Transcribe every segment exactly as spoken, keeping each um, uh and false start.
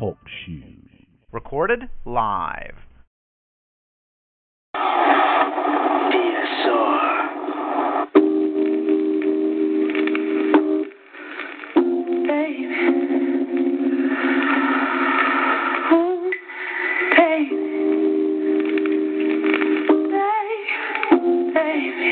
Talk shoes. Recorded live. D S R. Baby. Ooh, baby. Baby. Baby. Ooh, baby.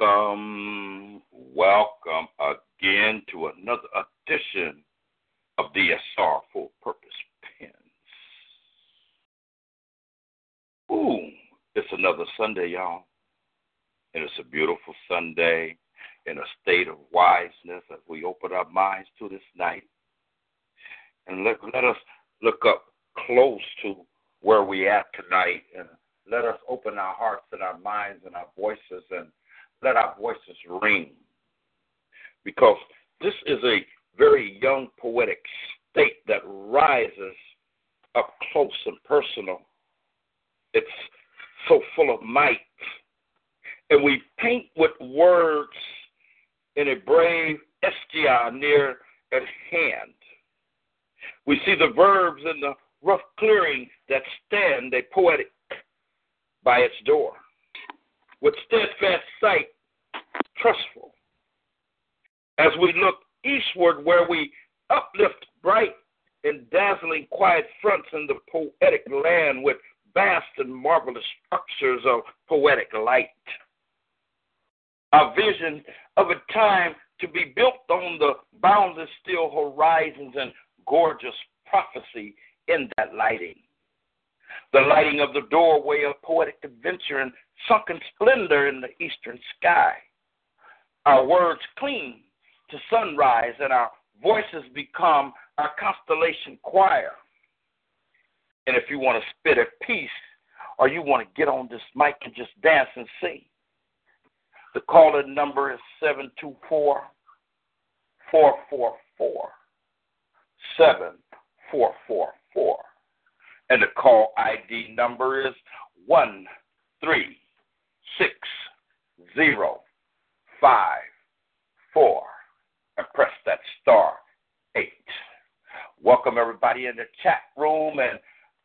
Welcome, welcome again to another edition of D S R Full Purpose Pens. Ooh, it's another Sunday, y'all. And it's a beautiful Sunday in a state of wiseness as we open our minds to this night. And let, let us look up close to where we're at tonight, and let us open our hearts and our minds and our voices, and let our voices ring. Because this is a very young poetic state that rises up close and personal. It's so full of might. And we paint with words in a brave Estia near at hand. We see the verbs in the rough clearing that stand, a poetic by its door, with steadfast sight, trustful. As we look eastward, where we uplift bright and dazzling quiet fronts in the poetic land with vast and marvelous structures of poetic light. Our vision of a time to be built on the boundless still horizons and gorgeous prophecy in that lighting. The lighting of the doorway of poetic adventure and sunken splendor in the eastern sky. Our words cling to sunrise, and our voices become our constellation choir. And if you want to spit a piece, or you want to get on this mic and just dance and sing, the call-in number is seven two four, four four four, seven four four four. And the call I D number is one three six zero five four. And press that star eight. Welcome everybody in the chat room, and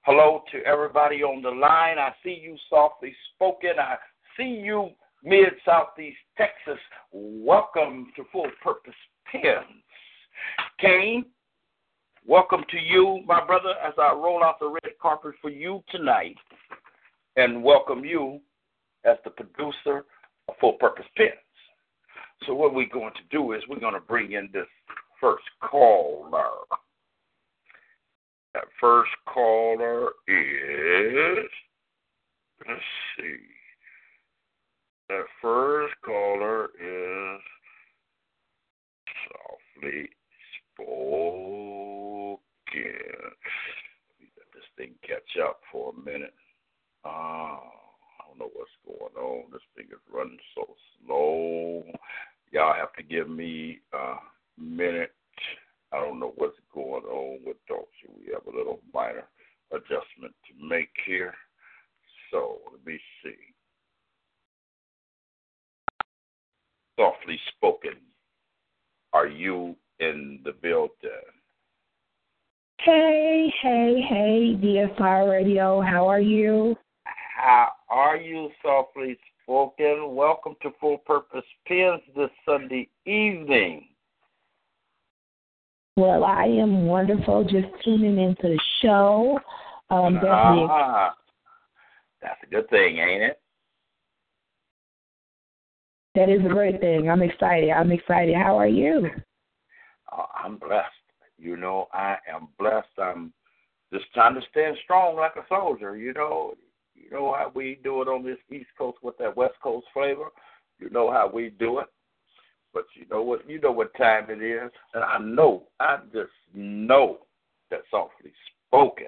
hello to everybody on the line. I see you softly spoken. I see you mid-southeast Texas. Welcome to Full Purpose Pens. Kane, welcome to you, my brother, as I roll out the red carpet for you tonight, and welcome you as the producer of Full Purpose Pens. So what we're going to do is we're going to bring in this first caller. That first caller is, let's see, that first caller is softly spoken. Let me let this thing catch up for a minute. Oh, I don't know what's going on. This thing is running so slow. Y'all have to give me a minute. I don't know what's going on with those. We have a little minor adjustment to make here. So let me see. Softly spoken. Are you in the building? Hey, hey, hey, D S R Radio. How are you? How are you, softly spoken? Welcome to Full Purpose Pens this Sunday evening. Well, I am wonderful. Just tuning into the show. Um, uh-huh. That's a good thing, ain't it? That is a great thing. I'm excited. I'm excited. How are you? Uh, I'm blessed. You know, I am blessed. I'm just trying to stand strong like a soldier. You know, you know how we do it on this East Coast with that West Coast flavor. You know how we do it. But you know what? You know what time it is, and I know. I just know that Softly Spoken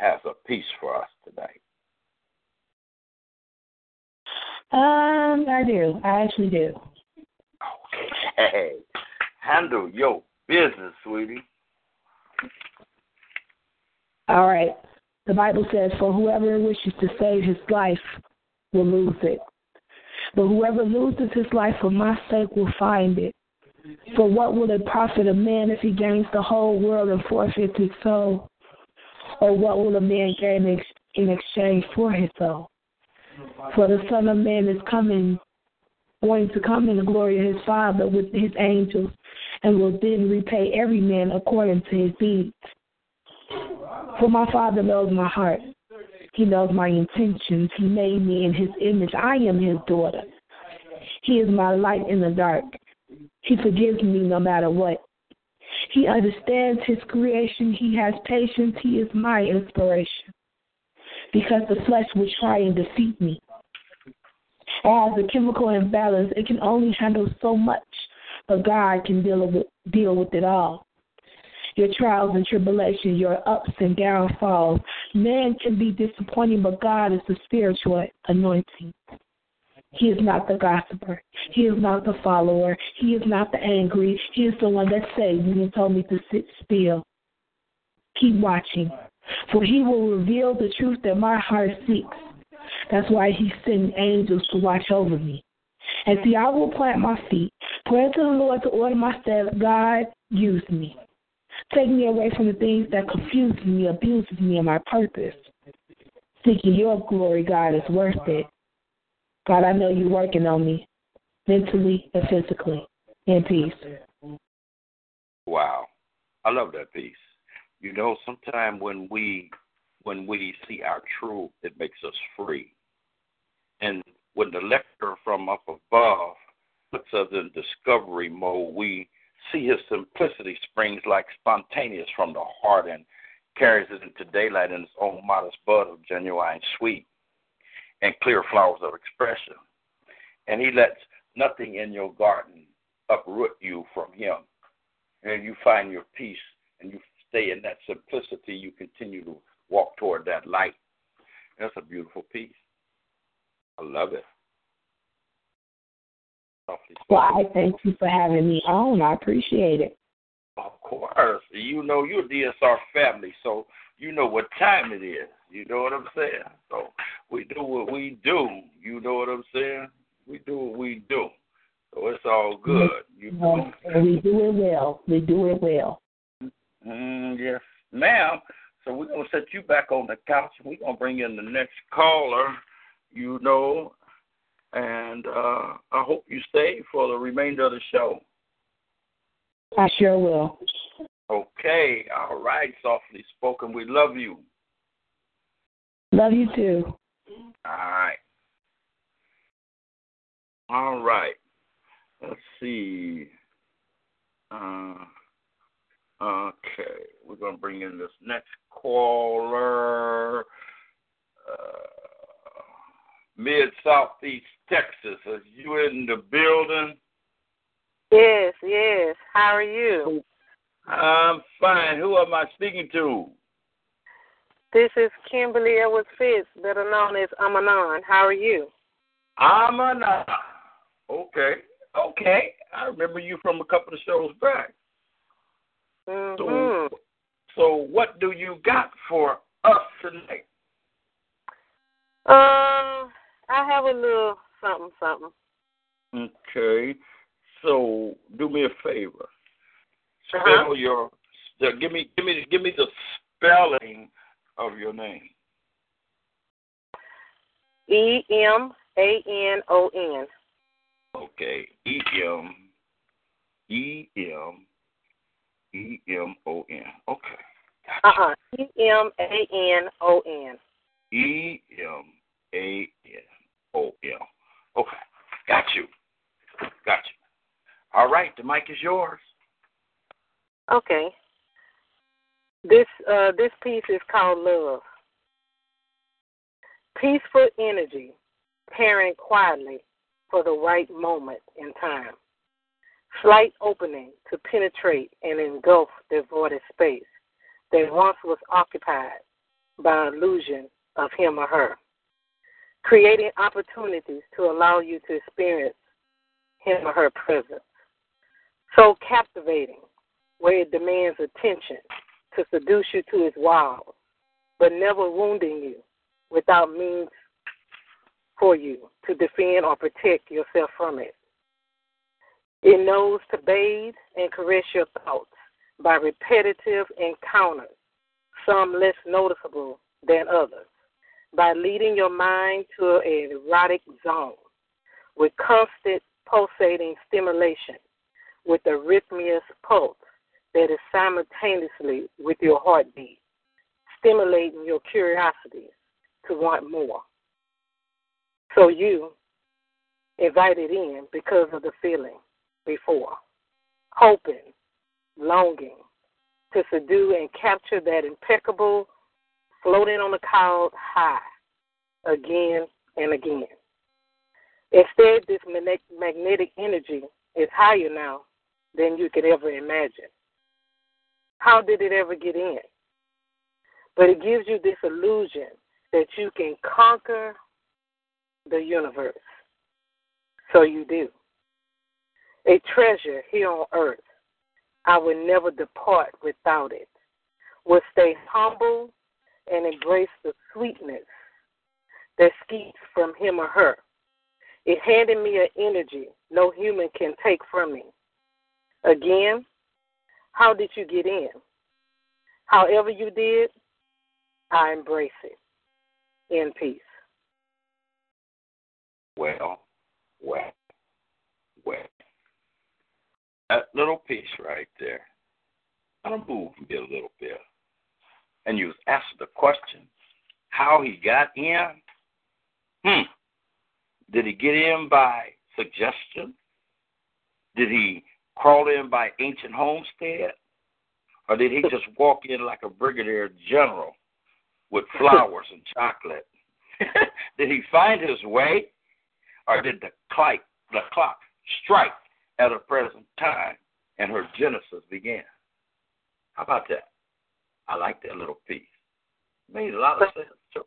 has a piece for us tonight. Um, I do. I actually do. Okay. Handle your business, sweetie. All right. The Bible says, "For whoever wishes to save his life will lose it. But whoever loses his life for my sake will find it. For what will it profit a man if he gains the whole world and forfeits his soul? Or what will a man gain ex- in exchange for his soul? For the Son of Man is coming, going to come in the glory of his Father with his angels, and will then repay every man according to his deeds. For my Father knows my heart, He knows my intentions. He made me in his image. I am his daughter. He is my light in the dark. He forgives me no matter what. He understands his creation. He has patience. He is my inspiration. Because the flesh will try and defeat me. As a chemical imbalance, it can only handle so much, but God can deal with, deal with it all. Your trials and tribulations, your ups and downfalls. Man can be disappointing, but God is the spiritual anointing. He is not the gossiper. He is not the follower. He is not the angry. He is the one that saved me and told me to sit still. Keep watching, for he will reveal the truth that my heart seeks. That's why he sent angels to watch over me. And see, I will plant my feet, pray to the Lord to order my steps. God, use me. Take me away from the things that confuse me, abuses me, and my purpose. Seeking your glory, God, is worth it. God, I know you're working on me, mentally and physically. In peace. Wow. I love that piece. You know, sometimes when we when we see our truth, it makes us free. And when the lecturer from up above puts us in discovery mode, we see his simplicity springs like spontaneous from the heart and carries it into daylight in its own modest bud of genuine sweet and clear flowers of expression. And he lets nothing in your garden uproot you from him. And you find your peace and you stay in that simplicity. You continue to walk toward that light. That's a beautiful piece. I love it. Well, I thank you for having me on. I appreciate it. Of course. You know, you're a D S R family, so you know what time it is. You know what I'm saying? So we do what we do. You know what I'm saying? We do what we do. So it's all good. You well, we do it well. We do it well. Mm, yes, ma'am. So we're going to set you back on the couch, and we're going to bring in the next caller, you know, and uh, I hope you stay for the remainder of the show. I sure will. Okay. All right, Softly Spoken. We love you. Love you, too. All right. All right. Let's see. Uh, okay. We're going to bring in this next caller. Uh, Mid-Southeast Texas. Are you in the building? Yes, yes. How are you? I'm fine. Who am I speaking to? This is Kimberly Edwards Fitz, better known as Amanon. How are you? Amanon. Okay. Okay. I remember you from a couple of shows back. Mm-hmm. So, so what do you got for us tonight? Um, I have a little something, something. Okay. So do me a favor. Spell uh-huh. your. Give me, give me, give me the spelling of your name. E M A N O N. Okay. E M E M E M O N. Okay. Gotcha. Uh uh. E M A N O N. E M A N O L. Okay. Got you. Got you. All right. The mic is yours. Okay. This uh, this piece is called Love. Peaceful energy, pairing quietly for the right moment in time. Slight opening to penetrate and engulf the voided space that once was occupied by illusion of him or her, creating opportunities to allow you to experience him or her presence. So captivating, where it demands attention to seduce you to its wiles, but never wounding you without means for you to defend or protect yourself from it. It knows to bathe and caress your thoughts by repetitive encounters, some less noticeable than others, by leading your mind to an erotic zone with constant pulsating stimulation with a rhythmic pulse that is simultaneously with your heartbeat, stimulating your curiosity to want more. So you invited in because of the feeling before, hoping, longing to subdue and capture that impeccable, floating on the cloud high again and again. Instead, this magnetic energy is higher now than you could ever imagine. How did it ever get in? But it gives you this illusion that you can conquer the universe. So you do. A treasure here on earth. I will never depart without it. Will stay humble and embrace the sweetness that skeeps from him or her. It handed me an energy no human can take from me. Again, how did you get in? However you did, I embrace it. In peace. Well, well, well. That little piece right there, that'll move me a little bit. And you asked the question, how he got in? Hmm. Did he get in by suggestion? Did he crawl in by ancient homestead? Or did he just walk in like a brigadier general with flowers and chocolate? Did he find his way? Or did the clock, the clock strike at a present time and her genesis began? How about that? I like that little piece. Made a lot of sense, too.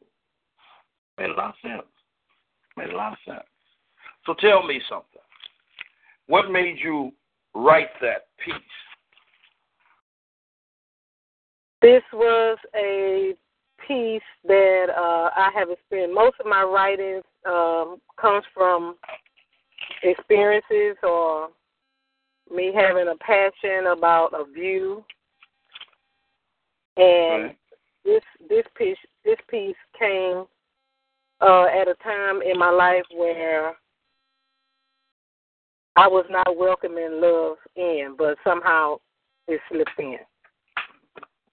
Made a lot of sense. Made a lot of sense. So tell me something. What made you write that piece? This was a piece that uh, I have experienced. Most of my writings um, comes from experiences or me having a passion about a view. And right. this this piece this piece came uh, at a time in my life where I was not welcoming love in, but somehow it slipped in.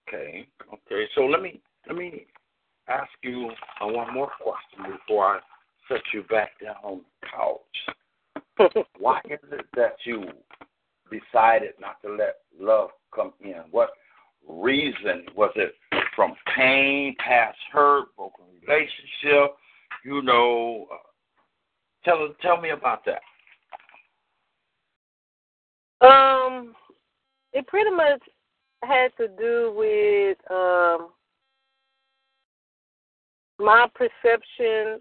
Okay, okay. So let me let me ask you one more question before I set you back down on the couch. Why is it that you decided not to let love come in? What reason was it? From pain, past hurt, broken relationship, you know? Uh, tell tell me about that. Um, it pretty much had to do with um, my perception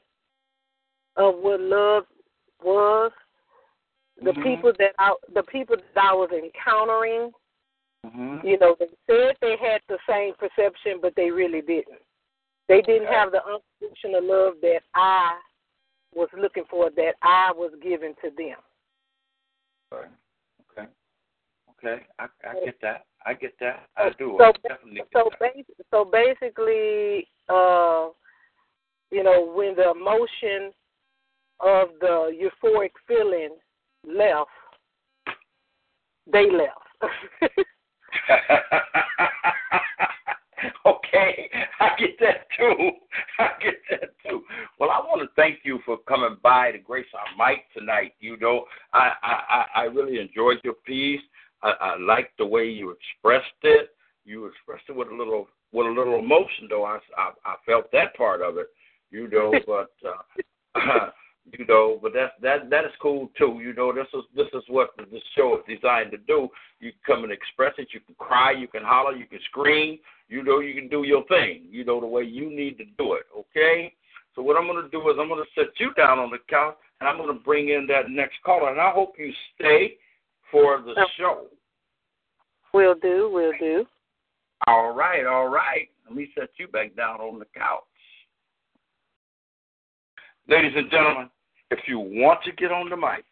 of what love was, the mm-hmm. people that I, the people that I was encountering. Mm-hmm. You know, they said they had the same perception, but they really didn't. They didn't okay. have the unconditional love that I was looking for, that I was giving to them. Right. Okay. Okay. I, I get that. I get that. I do. So, I definitely so, get that. Bas- so basically, uh, you know, when the emotion of the euphoric feeling left, they left. Okay, I get that too. I get that too. Well, I want to thank you for coming by to grace our mic tonight. You know, I I, I really enjoyed your piece. I, I liked the way you expressed it. You expressed it with a little with a little emotion, though. I, I, I felt that part of it. You know, but uh, you know, but that's that that is cool too. You know, this is this is what the show is designed to do. You come and express it. You can cry. You can holler. You can scream. You know, you can do your thing. You know the way you need to do it. Okay. So what I'm going to do is I'm going to set you down on the couch and I'm going to bring in that next caller. And I hope you stay for the show. Will do. Will do. All right. All right. Let me set you back down on the couch. Ladies and gentlemen, if you want to get on the mic,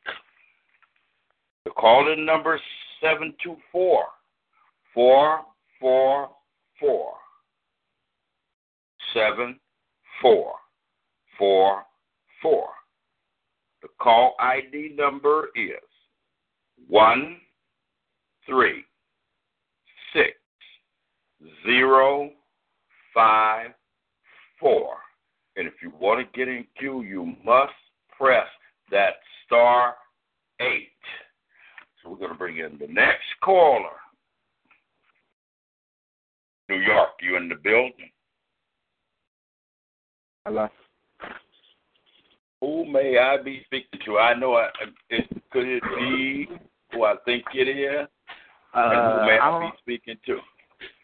the call-in number is seven two four, four four four, seven four four four. The call I D number is one three six zero five four. And if you want to get in queue, you must press that star eight. So we're going to bring in the next caller. New York, you in the building? Hello. Who may I be speaking to? I know I, it could it be who I think it is. Uh, and who may I, I be speaking to?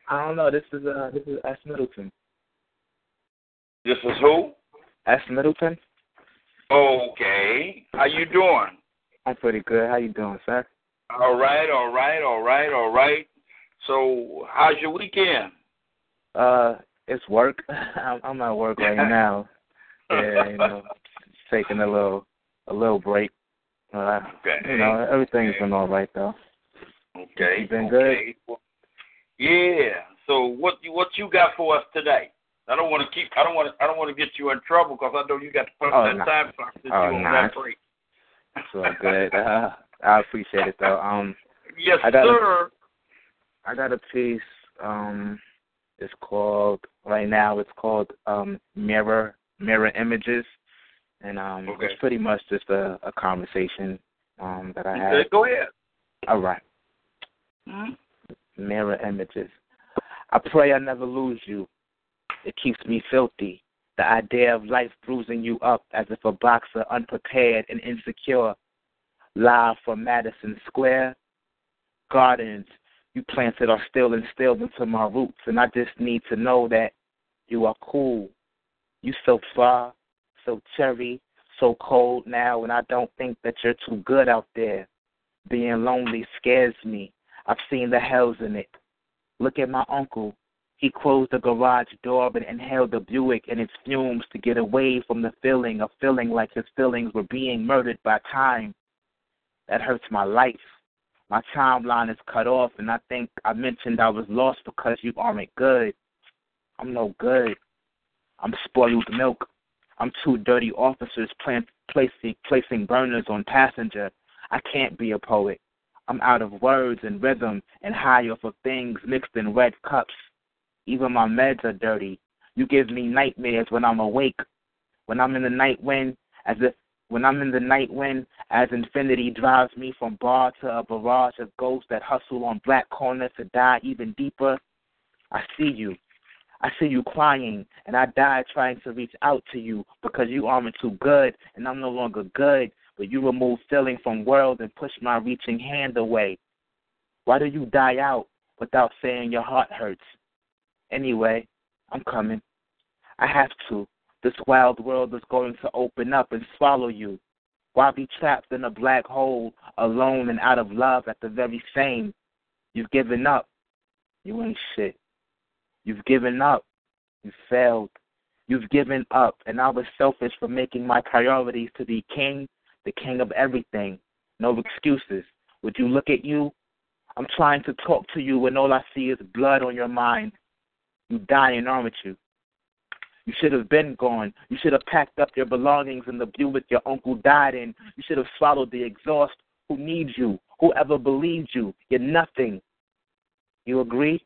I don't know. This is uh, this is S. Middleton. This is who? S. Middleton. Okay. How you doing? I'm pretty good. How you doing, sir? All right, all right, all right, all right. So, how's your weekend? Uh, it's work. I'm, I'm at work right now. Yeah, you know, taking a little, a little break. Uh, okay. You know, everything's okay. Been all right though. Okay. You've been okay. Good. Well, yeah. So, what you what you got for us today? I don't want to keep. I don't want. I don't want to get you in trouble because I know you got to put oh, that nah. time clock that oh, you on nah. that break. So good. uh, I appreciate it though. Um. Yes, I got sir. A, I got a piece, um, it's called, right now it's called um, Mirror Mirror Images, and um, okay. It's pretty much just a, a conversation um, that I had. Okay, go ahead. All right. Mm-hmm. Mirror Images. I pray I never lose you. It keeps me filthy. The idea of life bruising you up as if a boxer unprepared and insecure. Live from Madison Square Gardens. You planted are still instilled into my roots, and I just need to know that you are cool. You so far, so cherry, so cold now, and I don't think that you're too good out there. Being lonely scares me. I've seen the hells in it. Look at my uncle. He closed the garage door and inhaled the Buick and its fumes to get away from the feeling of feeling like his feelings were being murdered by time. That hurts my life. My timeline is cut off, and I think I mentioned I was lost because you aren't good. I'm no good. I'm spoiled milk. I'm two dirty officers plan- placing, placing burners on passenger. I can't be a poet. I'm out of words and rhythm and high off of things mixed in red cups. Even my meds are dirty. You give me nightmares when I'm awake. When I'm in the night wind, as if When I'm in the night wind, as infinity drives me from bar to a barrage of ghosts that hustle on black corners to die even deeper, I see you. I see you crying, and I die trying to reach out to you because you aren't too good, and I'm no longer good, but you remove feeling from world and push my reaching hand away. Why do you die out without saying your heart hurts? Anyway, I'm coming. I have to. This wild world is going to open up and swallow you. Why be trapped in a black hole, alone and out of love at the very same? You've given up. You ain't shit. You've given up. You failed. You've given up, and I was selfish for making my priorities to be king, the king of everything. No excuses. Would you look at you? I'm trying to talk to you, and all I see is blood on your mind. You dying, aren't you? You should have been gone. You should have packed up your belongings in the Buick your uncle died in. You should have swallowed the exhaust. Who needs you? Whoever believes you? You're nothing. You agree?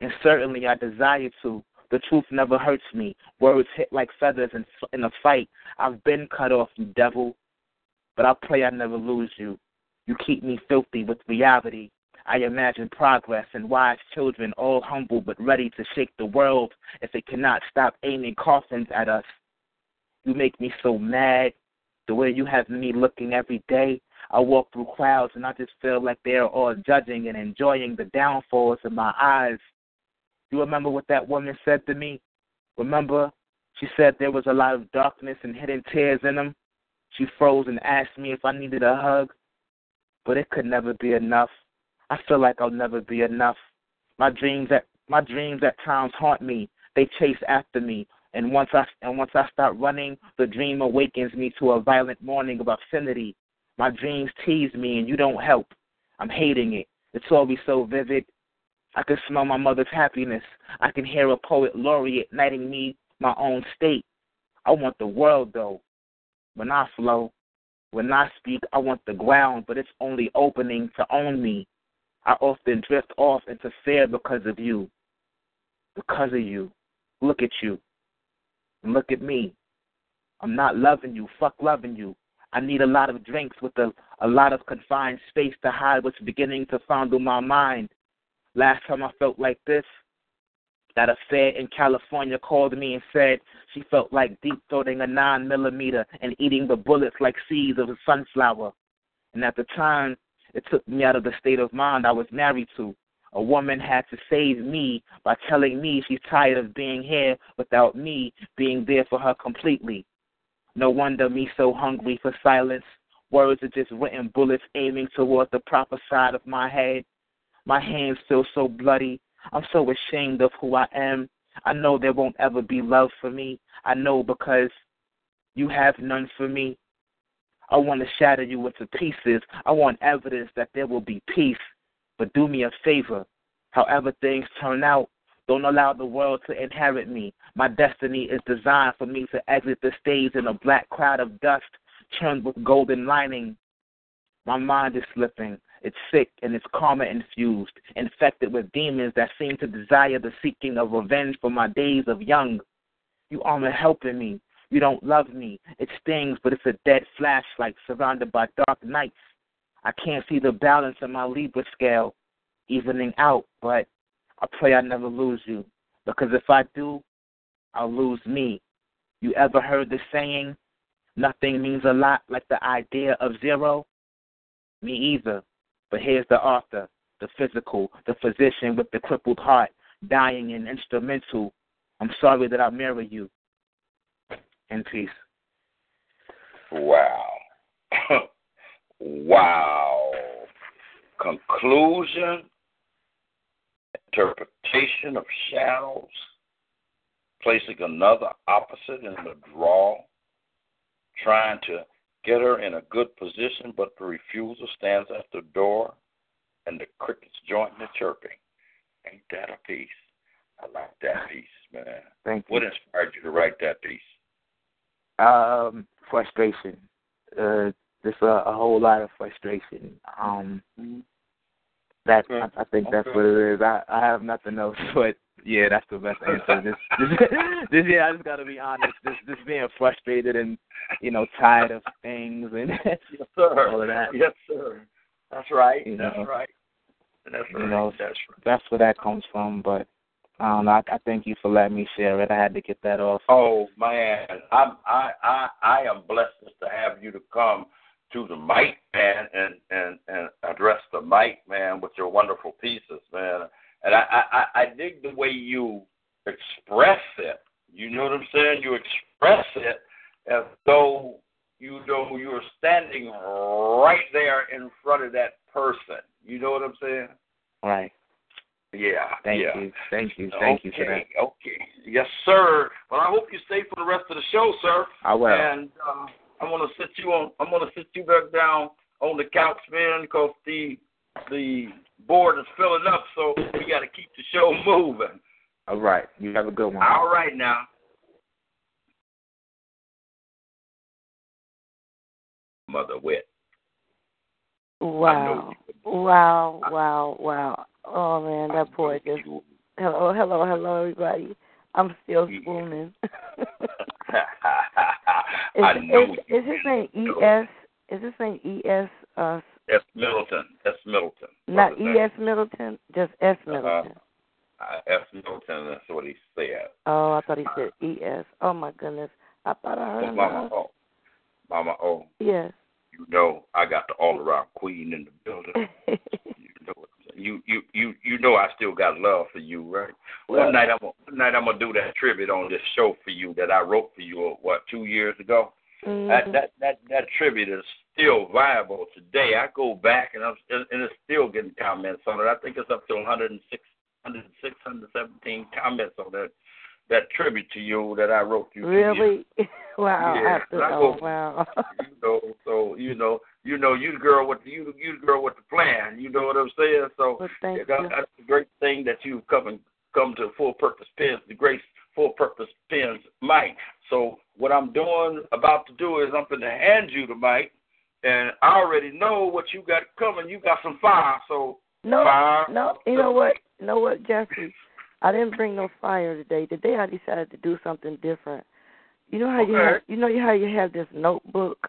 And certainly I desire to. The truth never hurts me. Words hit like feathers in, in a fight. I've been cut off, you devil. But I pray I never lose you. You keep me filthy with reality. I imagine progress and wise children, all humble but ready to shake the world if it cannot stop aiming coffins at us. You make me so mad, the way you have me looking every day. I walk through crowds and I just feel like they are all judging and enjoying the downfalls in my eyes. You remember what that woman said to me? Remember? She said there was a lot of darkness and hidden tears in them. She froze and asked me if I needed a hug, but it could never be enough. I feel like I'll never be enough. My dreams at my dreams at times haunt me. They chase after me, and once I and once I start running, the dream awakens me to a violent morning of obscenity. My dreams tease me, and you don't help. I'm hating it. It's always so vivid. I can smell my mother's happiness. I can hear a poet laureate knighting me my own state. I want the world though. When I flow, when I speak, I want the ground, but it's only opening to own me. I often drift off into fear because of you. Because of you. Look at you. And look at me. I'm not loving you. Fuck loving you. I need a lot of drinks with a, a lot of confined space to hide what's beginning to fondle my mind. Last time I felt like this, that a Fed in California called me and said she felt like deep-throating a nine millimeter and eating the bullets like seeds of a sunflower. And at the time, it took me out of the state of mind I was married to. A woman had to save me by telling me she's tired of being here without me being there for her completely. No wonder me so hungry for silence. Words are just written bullets aiming toward the proper side of my head. My hands feel so bloody. I'm so ashamed of who I am. I know there won't ever be love for me. I know because you have none for me. I want to shatter you into pieces. I want evidence that there will be peace. But do me a favor. However things turn out, don't allow the world to inherit me. My destiny is designed for me to exit the stage in a black cloud of dust churned with golden lining. My mind is slipping. It's sick and it's karma-infused, infected with demons that seem to desire the seeking of revenge for my days of young. You aren't helping me. You don't love me. It stings, but it's a dead flashlight surrounded by dark nights. I can't see the balance in my Libra scale evening out, but I pray I never lose you, because if I do, I'll lose me. You ever heard the saying, nothing means a lot like the idea of zero? Me either, but here's the author, the physical, the physician with the crippled heart, dying and instrumental. I'm sorry that I mirror you. In peace. Wow. Wow. Conclusion, interpretation of shadows, placing another opposite in the draw, trying to get her in a good position, but the refusal stands at the door, and the crickets join the chirping. Ain't that a piece? I like that piece, man. Thank you. What inspired you to write that piece? Um, frustration. Uh, just a, a whole lot of frustration. Um, that okay. I, I think okay. That's what it is. I, I have nothing else, but yeah, that's the best answer. Just, just, just yeah, I just gotta be honest. Just, just being frustrated and you know tired of things and yes, sir. All of that. Yes, sir. That's right. You that's know, right. That's right. You know, that's right. That's where that comes from, but. Um, I, I thank you for letting me share it. I had to get that off. Oh man, I'm, I I I am blessed to have you to come to the mic, man, and, and, and address the mic, man, with your wonderful pieces, man. And I, I, I dig the way you express it. You know what I'm saying? You express it as though you know you're standing right there in front of that person. You know what I'm saying? Right. Yeah. Thank yeah. you. Thank you. Thank okay, you for that. Okay. Yes, sir. Well, I hope you stay for the rest of the show, sir. I will. And uh, I'm gonna sit you on. I'm gonna sit you back down on the couch, man, because the the board is filling up. So we got to keep the show moving. All right. You have a good one. All right now. Mother wit. Wow. Wow. Wow. Wow. Oh, man, that boy just, hello, hello, hello, everybody. I'm still spooning. is, I know is, is his name E S? Is his name E S? Uh, S. Middleton. S. Middleton. Not E S. Middleton, just S. Middleton. Uh, uh, S. Middleton, that's what he said. Oh, I thought he said uh, E S. Oh, my goodness. I thought I heard him. Mama O. Mama O. Yes. You know I got the all-around queen in the building. You know it. You you you you know I still got love for you, right? Well, one night I'm gonna, one night I'm gonna do that tribute on this show for you that I wrote for you what two years ago. Mm-hmm. That, that that that tribute is still viable today. I go back and I'm and it's still getting comments on it. I think it's up to one hundred six, one hundred seventeen comments on that that tribute to you that I wrote you. Really? You. Wow! Yeah. After I go, oh, wow. You know, so you know. You know, you girl with the, you, you girl with the plan. You know what I'm saying? So well, thank that, you. That's a great thing that you've come and come to Full Purpose Pens, the great Full Purpose Pens mic. So what I'm doing, about to do is I'm going to hand you the mic, and I already know what you got coming. You got some fire, so no, fire. No, you know what, you know what, Jeffrey, I didn't bring no fire today. Today I decided to do something different. You know how okay. you have, you know how you have this notebook,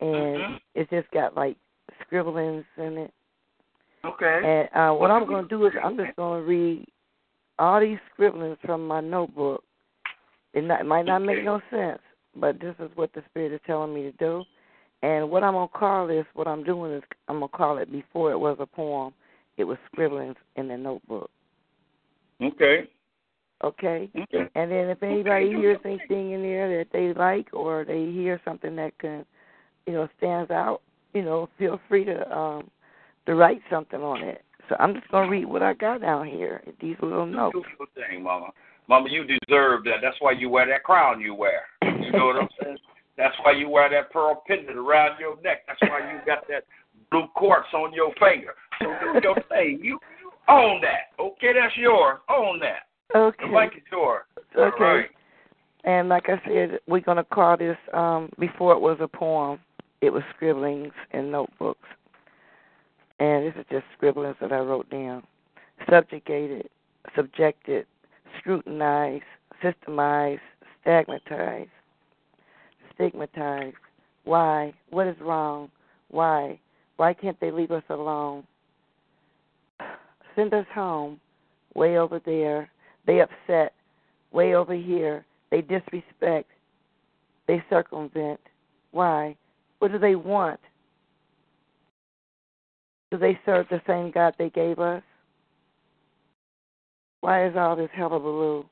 and mm-hmm. it's just got like scribblings in it. Okay. And uh, what I'm going to do is I'm just going to read all these scribblings from my notebook. It, not, it might not okay. make no sense, but this is what the Spirit is telling me to do. And what I'm going to call this, what I'm doing is I'm going to call it, before it was a poem, it was scribblings in the notebook. Okay. Okay? Okay. And then if anybody okay. hears anything in there that they like, or they hear something that can, you know, stands out, you know, feel free to um, to write something on it. So I'm just going to read what I got down here, these little notes. Beautiful thing, Mama. Mama, you deserve that. That's why you wear that crown you wear. You know what I'm saying? That's why you wear that pearl pendant around your neck. That's why you got that blue quartz on your finger. So do your thing. You own that. Okay, that's yours. Own that. Okay. Like it's yours. Okay. Right. And like I said, we're going to call this, um, before it was a poem, it was scribblings and notebooks. And this is just scribblings that I wrote down. Subjugated, subjected, scrutinized, systemized, stigmatized. Stigmatized. Why? What is wrong? Why? Why can't they leave us alone? Send us home. Way over there. They upset. Way over here. They disrespect. They circumvent. Why? What do they want? Do they serve the same God they gave us? Why is all this hullabaloo?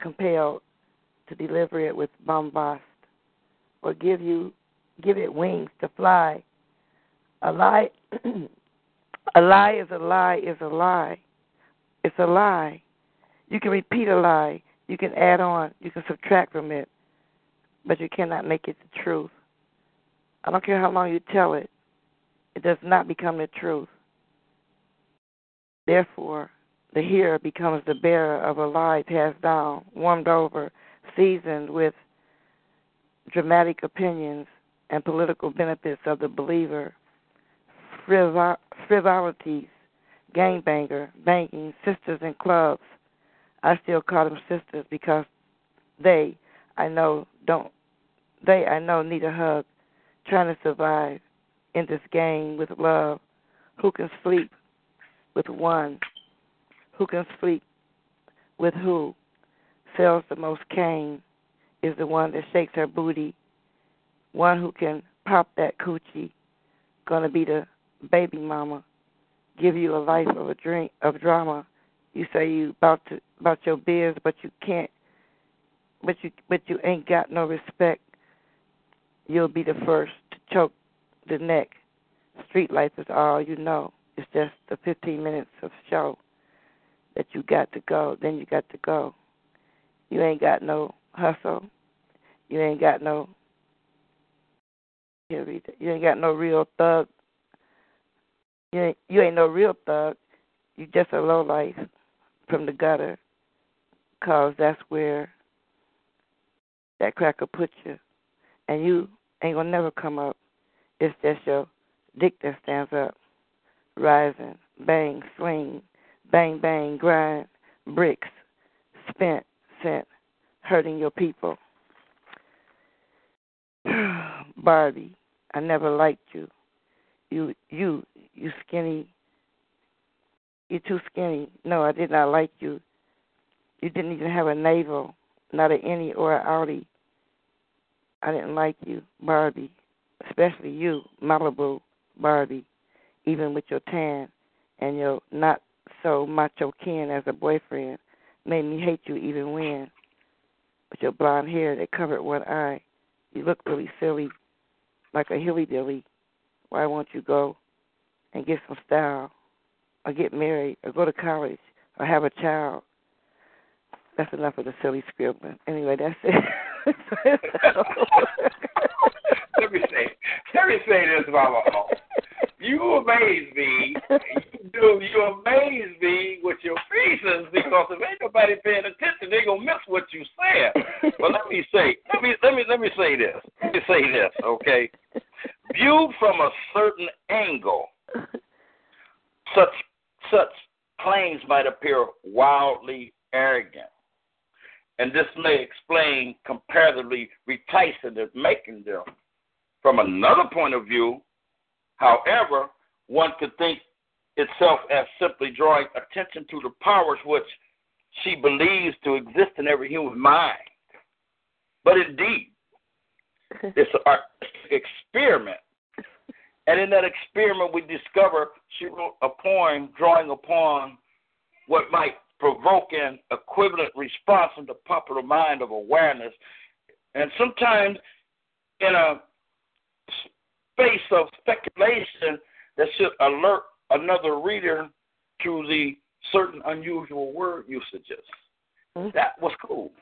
Compelled to deliver it with bombast, or give you, give it wings to fly. A lie, a lie is a lie is a lie. It's a lie. You can repeat a lie. You can add on. You can subtract from it, but you cannot make it the truth. I don't care how long you tell it. It does not become the truth. Therefore, the hearer becomes the bearer of a lie passed down, warmed over, seasoned with dramatic opinions and political benefits of the believer, frivol- frivolities, gangbanger, banging, sisters in clubs. I still call them sisters because they, I know, don't, they, I know, need a hug, trying to survive in this game with love. Who can sleep with one? Who can sleep with who? Sells the most cane is the one that shakes her booty. One who can pop that coochie, gonna be the baby mama. Give you a life of a drink of drama. You say you about to about your biz, but you can't. But you but you ain't got no respect. You'll be the first to choke the neck. Street life is all you know. It's just the fifteen minutes of show that you got to go. Then you got to go. You ain't got no hustle. You ain't got no. You ain't got no real thug. You ain't, you ain't no real thug. You just a low life from the gutter, 'cause that's where that cracker put you, and you ain't gonna never come up. It's just your dick that stands up, rising, bang, swing, bang, bang, grind, bricks, spent. Hurting your people. Barbie, I never liked you. You you you skinny. You're too skinny. No, I did not like you. You didn't even have a navel, not an innie or an outie. I didn't like you, Barbie, especially you, Malibu Barbie, even with your tan and your not so macho kin as a boyfriend. Made me hate you even when, with your blonde hair that covered one eye. You look really silly, like a hilly-dilly. Why won't you go and get some style, or get married, or go to college, or have a child? That's enough of the silly scribbling. Anyway, that's it. let me say, let me say this, Mama. You amaze me. You do. You amaze me with your reasons, because if ain't nobody paying attention, they gonna miss what you said. But let me say, let me let me let me say this. Let me say this, okay? Viewed from a certain angle, such such claims might appear wildly arrogant. and this may explain comparatively reticent of making them. From another point of view, however, one could think itself as simply drawing attention to the powers which she believes to exist in every human mind. But indeed, it's an artistic experiment. And in that experiment, we discover she wrote a poem drawing upon what might provoke an equivalent response in the popular mind of awareness. And sometimes in a space of speculation that should alert another reader to the certain unusual word usages. Mm-hmm. That was cool.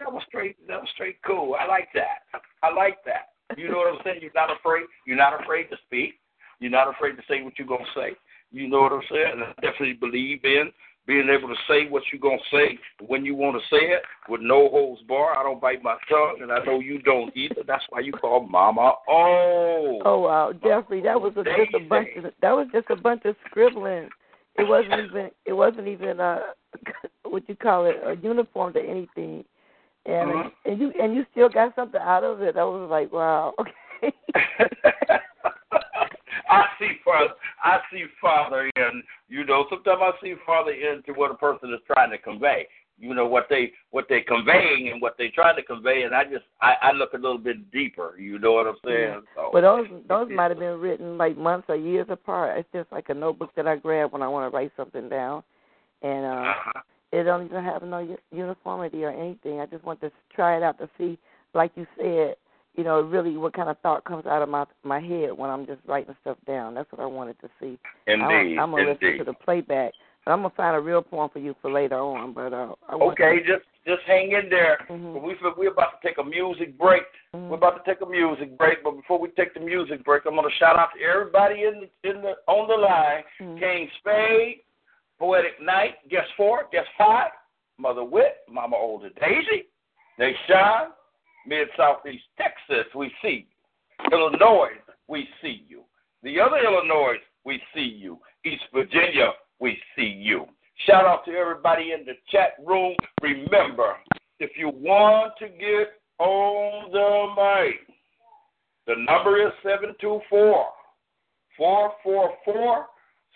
That was straight. That was straight cool. I like that. I like that. You know what I'm saying? You're not afraid. You're not afraid to speak. You're not afraid to say what you're gonna say. You know what I'm saying? I definitely believe in being able to say what you're gonna say when you want to say it with no holds barred. I don't bite my tongue, and I know you don't either. That's why you call Mama O. Oh wow, Jeffrey, that was a, just a bunch. Of, that was just a bunch of scribbling. It wasn't even. It wasn't even a what you call it a uniform to anything. And mm-hmm. and you and you still got something out of it. I was like, wow, okay. I see father. I see father in. You know, sometimes I see father into what a person is trying to convey. You know what they what they conveying and what they trying to convey. And I just I, I look a little bit deeper. You know what I'm saying? But yeah. so, well, those those might have been written like months or years apart. It's just like a notebook that I grab when I want to write something down, and. Uh, uh-huh. It don't even have no uniformity or anything. I just want to try it out to see, like you said, you know, really what kind of thought comes out of my my head when I'm just writing stuff down. That's what I wanted to see. Indeed, I'm going to listen to the playback. But I'm going to find a real poem for you for later on. But uh, I want Okay, to... just just hang in there. Mm-hmm. We, we're about to take a music break. Mm-hmm. We're about to take a music break. But before we take the music break, I'm going to shout out to everybody in the, in the on the line. Mm-hmm. King Spade. Poetic Night, guest four, guest five, Mother Wit, Mama Older Daisy, Nation, Mid-Southeast Texas, we see you. Illinois, we see you. The other Illinois, we see you. East Virginia, we see you. Shout out to everybody in the chat room. Remember, if you want to get on the mic, the number is seven two four, four four four, four four four.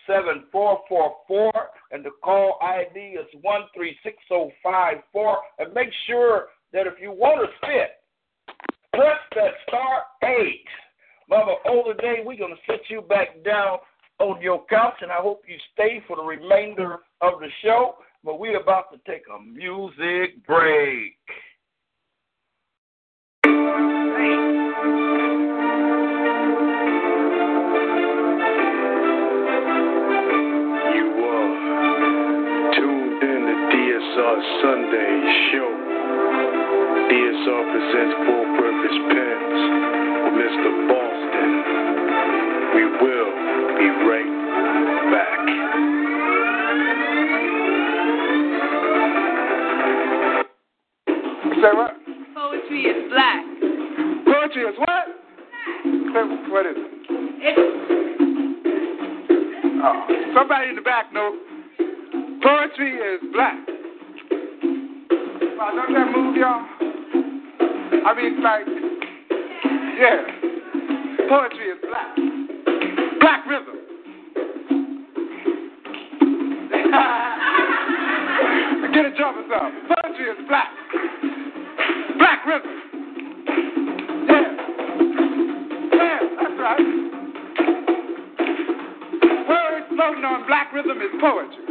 seven four four four, and the call I D is one three six zero five four. And make sure that if you want to sit, press that star eight. Mama Older Day, we're going to sit you back down on your couch, and I hope you stay for the remainder of the show. But we're about to take a music break. D S R Sunday Show. D S R presents Full Purpose Pens with Mister Boston. We will be right back. Sarah? Poetry is black. Poetry is what? Black. What is it? It's... Oh, somebody in the back knows. Poetry is black. I love that move, y'all. I mean, like, yeah. Poetry is black. Black rhythm. Get a jump or something. Poetry is black. Black rhythm. Yeah. Yeah, that's right. Words floating on black rhythm is poetry.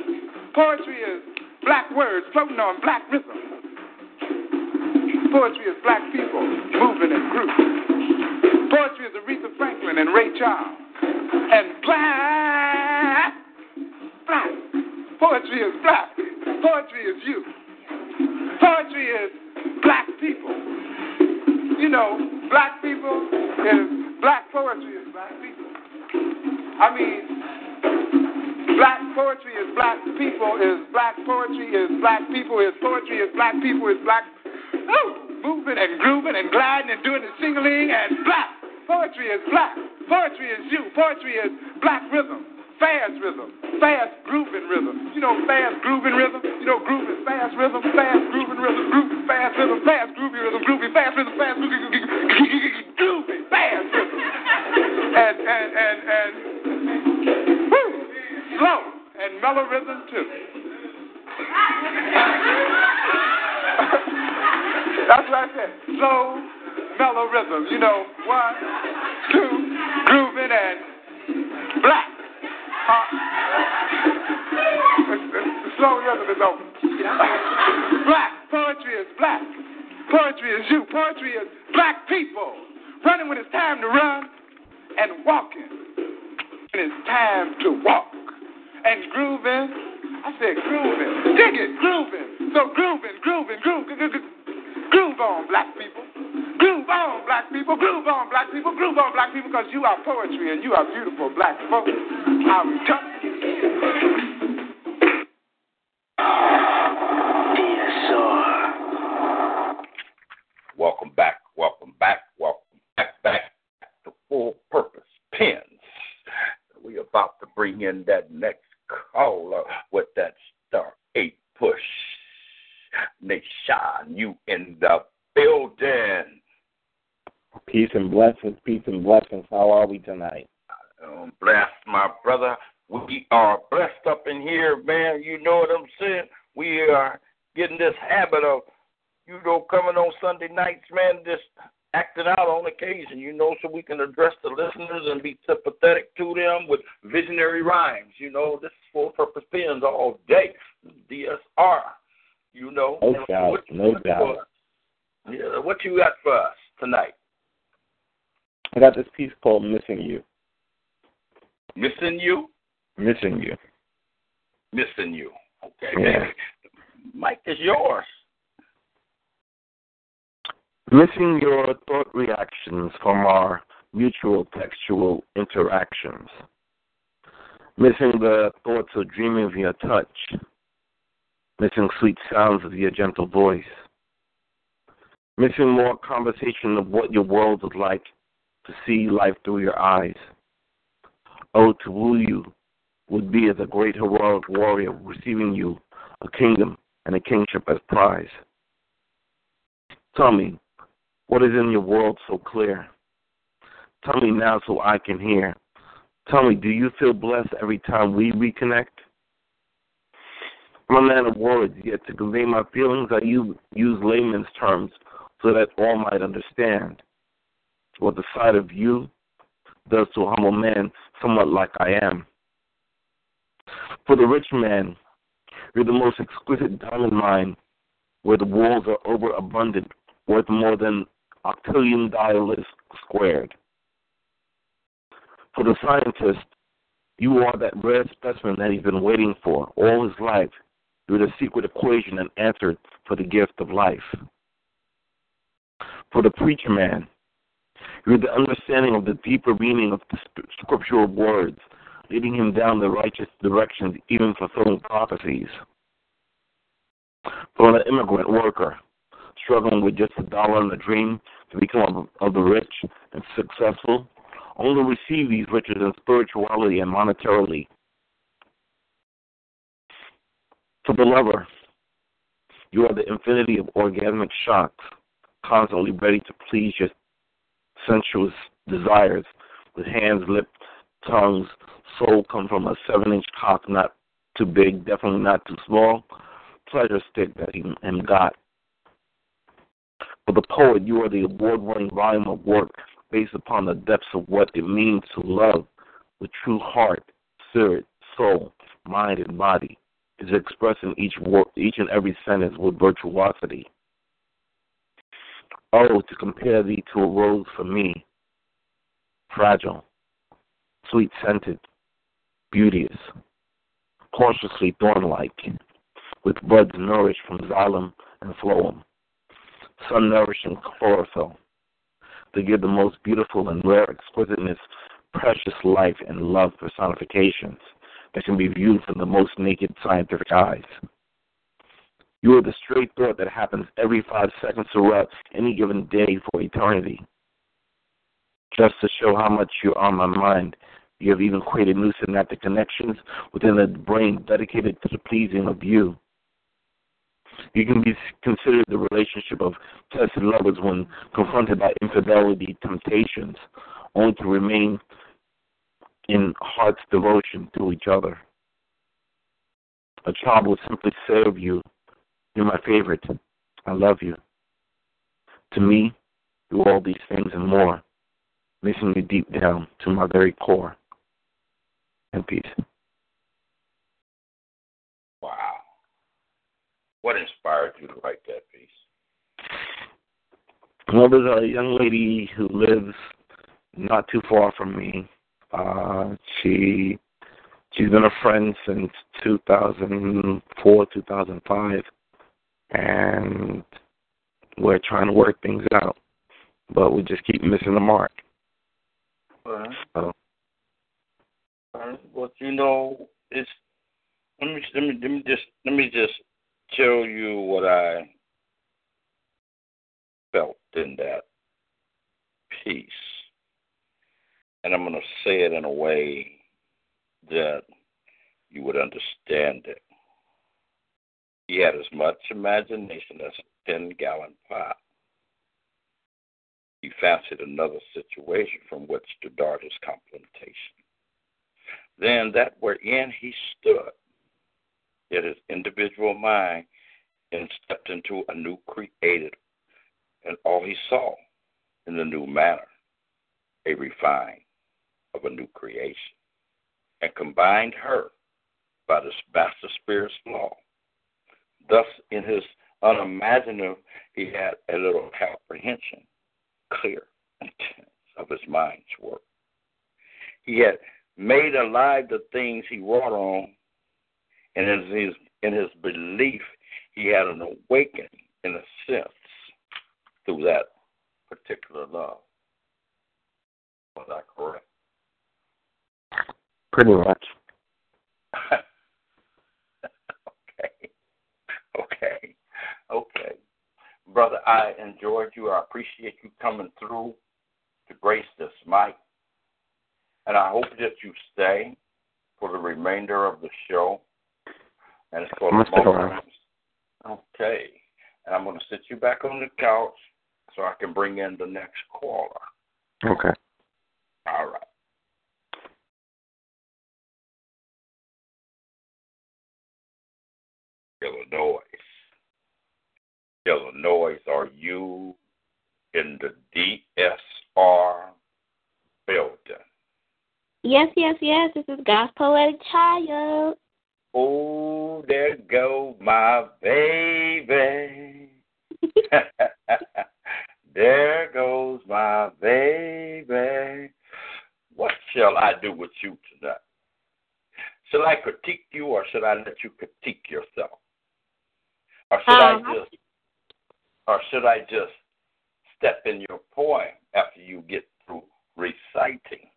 Poetry is black words floating on black rhythm. Poetry is black people moving in groups. Poetry is Aretha Franklin and Ray Charles. And black, black. Poetry is black. Poetry is you. Poetry is black people. You know, black people is black poetry is black people. I mean, black poetry is black people is black poetry is black people is poetry is black people is black. Ooh, moving and grooving and gliding and doing the singling and black. Poetry is black. Poetry is you. Poetry is black rhythm. fast rhythm, fast grooving rhythm. You know, fast grooving rhythm. You know, grooving fast rhythm, fast grooving rhythm, grooving fast rhythm, fast groovy rhythm, groovy fast rhythm, fast groovy fast rhythm. And and and and woo, slow and mellow rhythm too. That's what I said. Slow, mellow rhythm. You know, one, two, grooving and. Black. Uh, slow rhythm is over. Black. Poetry is black. Poetry is you. Poetry is black people running when it's time to run and walking when it's time to walk and grooving. I said grooving. Dig it. Grooving. So grooving, grooving, grooving. Groove on, black people. Groove on, black people. Groove on, black people. Groove on, black people, because you are poetry and you are beautiful black folks. I'm done. Welcome back, welcome back, welcome back, back to Full Purpose Pens. We're about to bring in that next caller with that star eight push. Nishan, you in the building. Peace and blessings, peace and blessings. How are we tonight? Um, blessed, my brother. We are blessed up in here, man. You know what I'm saying? We are getting this habit of, you know, coming on Sunday nights, man, just acting out on occasion, you know, so we can address the listeners and be sympathetic to them with visionary rhymes. You know, this is Full Purpose Pens all day. D S R. You know, no doubt, what, no what, doubt. Yeah, what you got for us tonight? I got this piece called "Missing You." Missing you? Missing you. Missing you. Okay, yeah. Baby. Mike is yours. Missing your thought reactions from our mutual textual interactions. Missing the thoughts of dreaming of your touch. Missing sweet sounds of your gentle voice. Missing more conversation of what your world is like, to see life through your eyes. Oh, to woo you would be as a great heroic warrior receiving you, a kingdom and a kingship as prize. Tell me, what is in your world so clear? Tell me now so I can hear. Tell me, do you feel blessed every time we reconnect? I'm a man of words, yet to convey my feelings I use layman's terms so that all might understand what the sight of you does to a humble man, somewhat like I am. For the rich man, you're the most exquisite diamond mine, where the walls are overabundant, worth more than octillion dollars squared. For the scientist, you are that rare specimen that he's been waiting for all his life, through the secret equation and answer for the gift of life. For the preacher man, you're the understanding of the deeper meaning of the scriptural words, leading him down the righteous directions, even fulfilling prophecies. For an immigrant worker, struggling with just a dollar and a dream to become of the rich and successful, only receive these riches in spirituality and monetarily. For the lover, you are the infinity of orgasmic shocks, constantly ready to please your sensuous desires. With hands, lips, tongues, soul come from a seven-inch cock, not too big, definitely not too small, pleasure stick that he and got. For the poet, you are the award-winning volume of work based upon the depths of what it means to love with true heart, spirit, soul, mind, and body. Is expressing each work, each and every sentence with virtuosity. Oh, to compare thee to a rose for me, fragile, sweet-scented, beauteous, cautiously thorn-like, with buds nourished from xylem and phloem, sun-nourishing chlorophyll, to give the most beautiful and rare exquisiteness, precious life and love personifications that can be viewed from the most naked scientific eyes. You are the straight thought that happens every five seconds throughout any given day for eternity. Just to show how much you are on my mind, You have even created new synaptic connections within the brain dedicated to the pleasing of you. You can be considered the relationship of tested lovers when confronted by infidelity temptations, only to remain in heart's devotion to each other. A child will simply say of you, "You're my favorite. I love you. To me, you're all these things and more, missing you deep down to my very core." And peace. Wow. What inspired you to write that piece? Well, there's a young lady who lives not too far from me. Uh, she she's been a friend since two thousand four, two thousand five, and we're trying to work things out, but we just keep missing the mark. All right. So. All right. Well, you know, it's let me let me let me just let me just tell you what I felt in that piece. And I'm going to say it in a way that you would understand it. He had as much imagination as a ten-gallon pot. He fancied another situation from which to dart his confrontation. Then that wherein he stood, yet his individual mind, and stepped into a new created, and all he saw in the new manner, a refined of a new creation, and combined her by this master spirit's law. Thus, in his unimaginative, he had a little comprehension, clear, intense, of his mind's work. He had made alive the things he wrought on, and in his, in his belief, he had an awakening, in a sense, through that particular love. Was that correct? Pretty much. okay. Okay. Okay. Brother, I enjoyed you. I appreciate you coming through to grace this mic. And I hope that you stay for the remainder of the show. And it's for the moment. Okay. And I'm going to sit you back on the couch so I can bring in the next caller. Okay. All right. Illinois. Illinois, are you in the D S R building? Yes, yes, yes. This is God's Poetic Child. Oh, there go my baby. There goes my baby. What shall I do with you tonight? Shall I critique you, or should I let you critique yourself? Or should um, I just or should I just step in your poem after you get through reciting?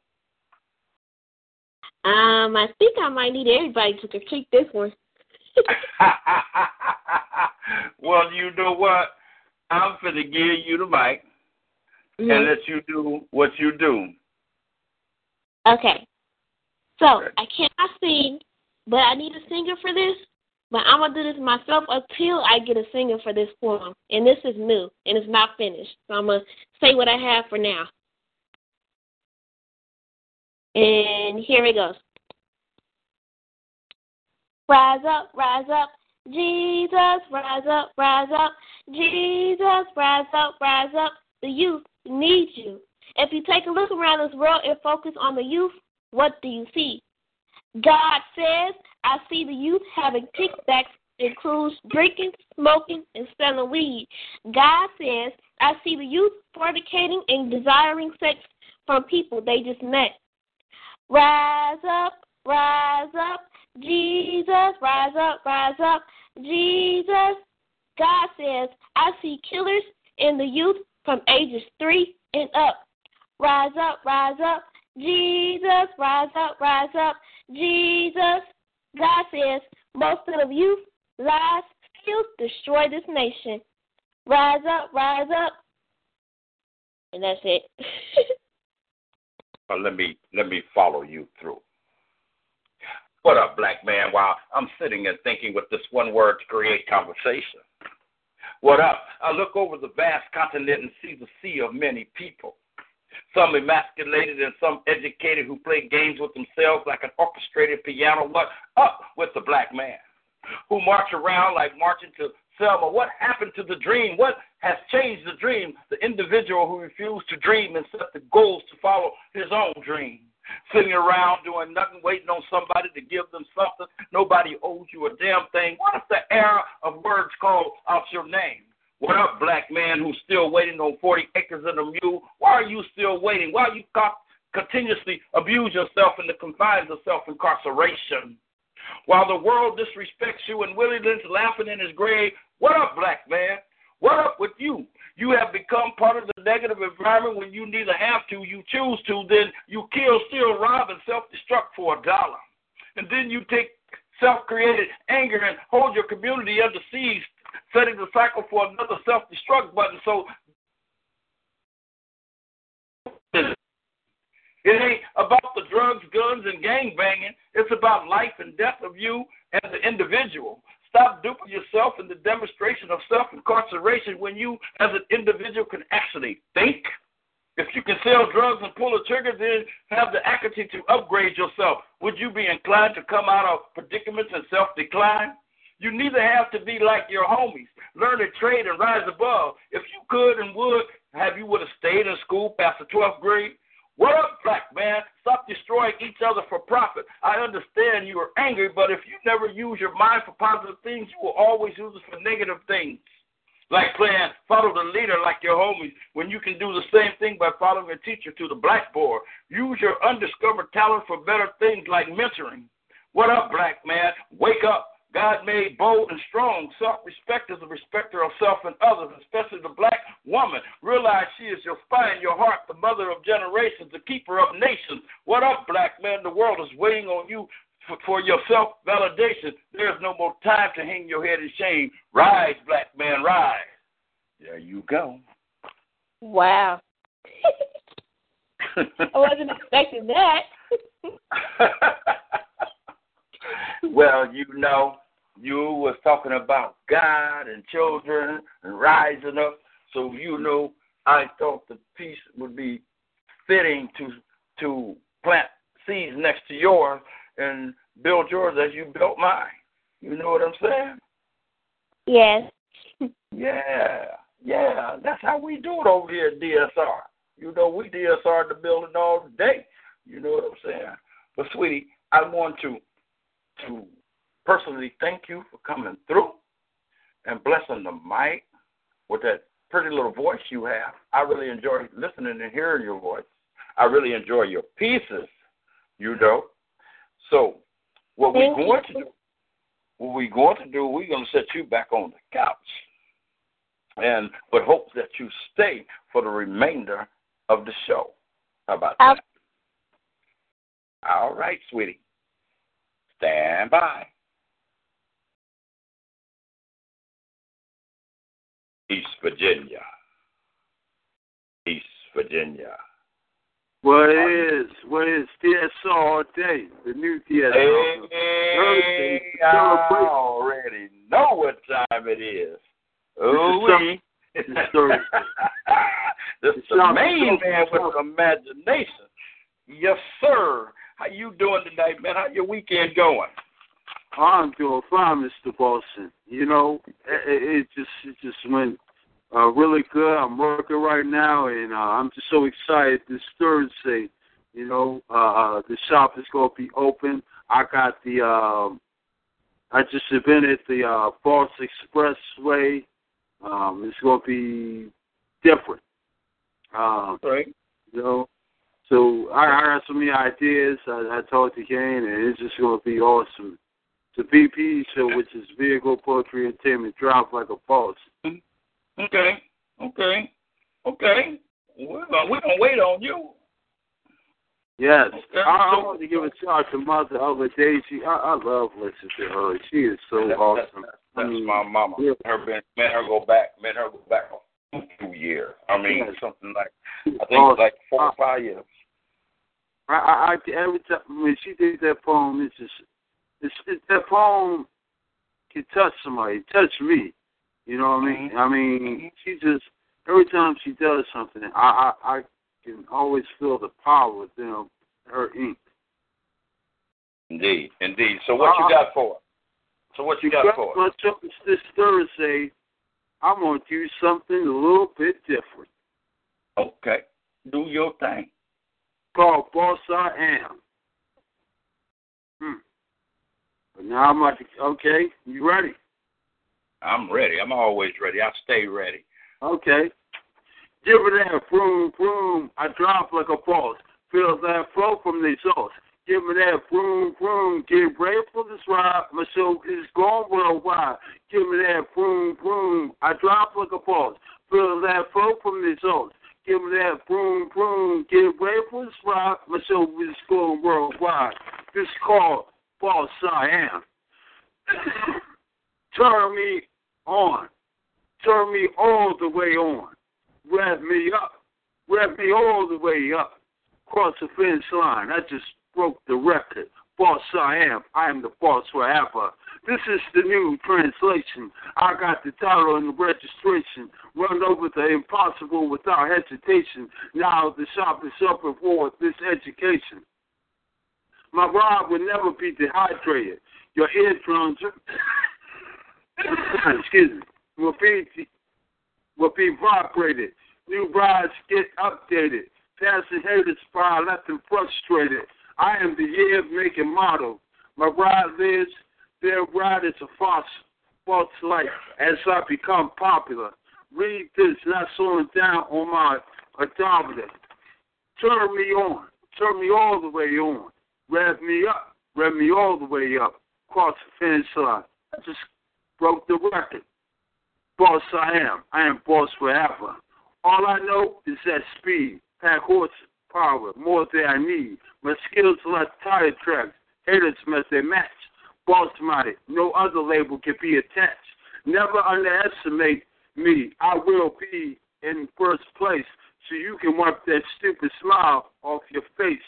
Um, I think I might need everybody to critique this one. Well, you know what? I'm finna give you the mic mm-hmm. and let you do what you do. Okay. So, I cannot sing, but I need a singer for this. But I'm going to do this myself until I get a singer for this poem. And this is new, and it's not finished. So I'm going to say what I have for now. And here it goes. Rise up, rise up, Jesus, rise up, rise up. Jesus, rise up, rise up. The youth need you. If you take a look around this world and focus on the youth, what do you see? God says, I see the youth having kickbacks, includes drinking, smoking, and selling weed. God says, I see the youth fornicating and desiring sex from people they just met. Rise up, rise up, Jesus, rise up, rise up, Jesus. God says, I see killers in the youth from ages three and up. Rise up, rise up. Jesus, rise up, rise up, Jesus. God says, most of you lies, skills destroy this nation. Rise up, rise up. And that's it. But let me let me follow you through. What up, black man? While I'm sitting and thinking with this one word to create conversation. What up? I look over the vast continent and see the sea of many people. Some emasculated and some educated who play games with themselves like an orchestrated piano. What up with the black man? Who march around like marching to Selma. What happened to the dream? What has changed the dream? The individual who refused to dream and set the goals to follow his own dream. Sitting around doing nothing, waiting on somebody to give them something. Nobody owes you a damn thing. What if the era of words called out your name? What up, black man who's still waiting on forty acres and a mule? Why are you still waiting? Why are you continuously abuse yourself in the confines of self-incarceration? While the world disrespects you and Willie Lynch laughing in his grave, what up, black man? What up with you? You have become part of the negative environment when you neither have to, you choose to, then you kill, steal, rob, and self-destruct for a dollar. And then you take self-created anger and hold your community under siege, setting the cycle for another self-destruct button. So it ain't about the drugs, guns, and gangbanging. It's about life and death of you as an individual. Stop duping yourself in the demonstration of self-incarceration when you, as an individual, can actually think. If you can sell drugs and pull a trigger, then have the acuity to upgrade yourself. Would you be inclined to come out of predicaments and self-decline? You neither have to be like your homies. Learn a trade and rise above. If you could and would, have you would have stayed in school past the twelfth grade? What up, black man? Stop destroying each other for profit. I understand you are angry, but if you never use your mind for positive things, you will always use it for negative things. Like playing follow the leader like your homies, when you can do the same thing by following a teacher to the blackboard. Use your undiscovered talent for better things like mentoring. What up, black man? Wake up. God made bold and strong. Self-respect is a respecter of self and others, especially the black woman. Realize she is your spine, your heart, the mother of generations, the keeper of nations. What up, black man? The world is waiting on you for, for your self-validation. There is no more time to hang your head in shame. Rise, black man, rise. There you go. Wow. I wasn't expecting that. Well, you know, you was talking about God and children and rising up. So, you know, I thought the piece would be fitting to to plant seeds next to yours and build yours as you built mine. You know what I'm saying? Yes. Yeah. Yeah. That's how we do it over here at D S R. You know, we D S R the building all day. You know what I'm saying? But, sweetie, I want to to personally thank you for coming through and blessing the mic with that pretty little voice you have. I really enjoy listening and hearing your voice. I really enjoy your pieces, you know. So what we're going to do, what we're going to do, we're going to set you back on the couch, and but hope that you stay for the remainder of the show. How about that? All right, sweetie. Stand by. East Virginia. East Virginia. What is, what is D S R all day? The new D S R. Hey, hey, I already know what time it is. Oh, we. This is the main man with imagination. Yes, sir. How you doing tonight, man? How your weekend going? I'm doing fine, Mister Boston. You know, it, it just it just went uh, really good. I'm working right now, and uh, I'm just so excited. This Thursday, you know, uh, the shop is going to be open. I got the uh, I just invented the uh, Falls Expressway. Um, it's going to be different, um, right? You know. So I got so many ideas. I, I talked to Kane, and it's just going to be awesome. The V P show, which is Vehicle Poetry Entertainment, drop like a boss. Okay, okay, okay. We're going to wait on you. Yes. Okay. I, I want to give a shout to Mother Elva Daisy. I, I love listening to her. She is so that, awesome. That, that, that's I mean, my mama. Yeah. Her been, made her go back. Made her go back two years. I mean, yes. Something like, I think awesome. It was like four or five years. I, I, I every time when she did that poem, it's just it's, it's that poem can touch somebody, it touched me. You know what I mean? I mean, she just every time she does something, I I, I can always feel the power within her ink. Indeed, indeed. So what you got for us? So what you got for us? My trumpets this Thursday, I'm going to do something a little bit different. Okay. Do your thing. Called Boss I Am. Hmm. But now I'm like, okay, you ready? I'm ready. I'm always ready. I stay ready. Okay. Give it that vroom, vroom. I drop like a boss. Feels that flow from the exhaust. Give me that vroom, vroom, get ready for this ride. My show is going worldwide. Give me that vroom, vroom, I drop like a boss. Feel that flow from the exhaust. Give me that vroom, vroom, get ready for this ride. My show is going worldwide. This is called Boss I Am. Turn me on. Turn me all the way on. Wrap me up. Wrap me all the way up. Cross the finish line. I just broke the record. Boss I am. I am the boss forever. This is the new translation. I got the title and the registration. Run over the impossible without hesitation. Now the shop is up and forth this education. My rod will never be dehydrated. Your eardrums excuse me, will be, will be vibrated. New brides get updated. Passing haters by left and frustrated. I am the year making model. My ride lives, their ride is a false, false life as I become popular. Read this, not slowing down on my odometer. Turn me on, turn me all the way on. Rev me up, rev me all the way up. Cross the finish line. I just broke the record. Boss I am, I am boss forever. All I know is that speed, pack horses. Power, more than I need. My skills like tire tracks. Haters must they match. Boss minded. No other label can be attached. Never underestimate me. I will be in first place. So you can wipe that stupid smile off your face.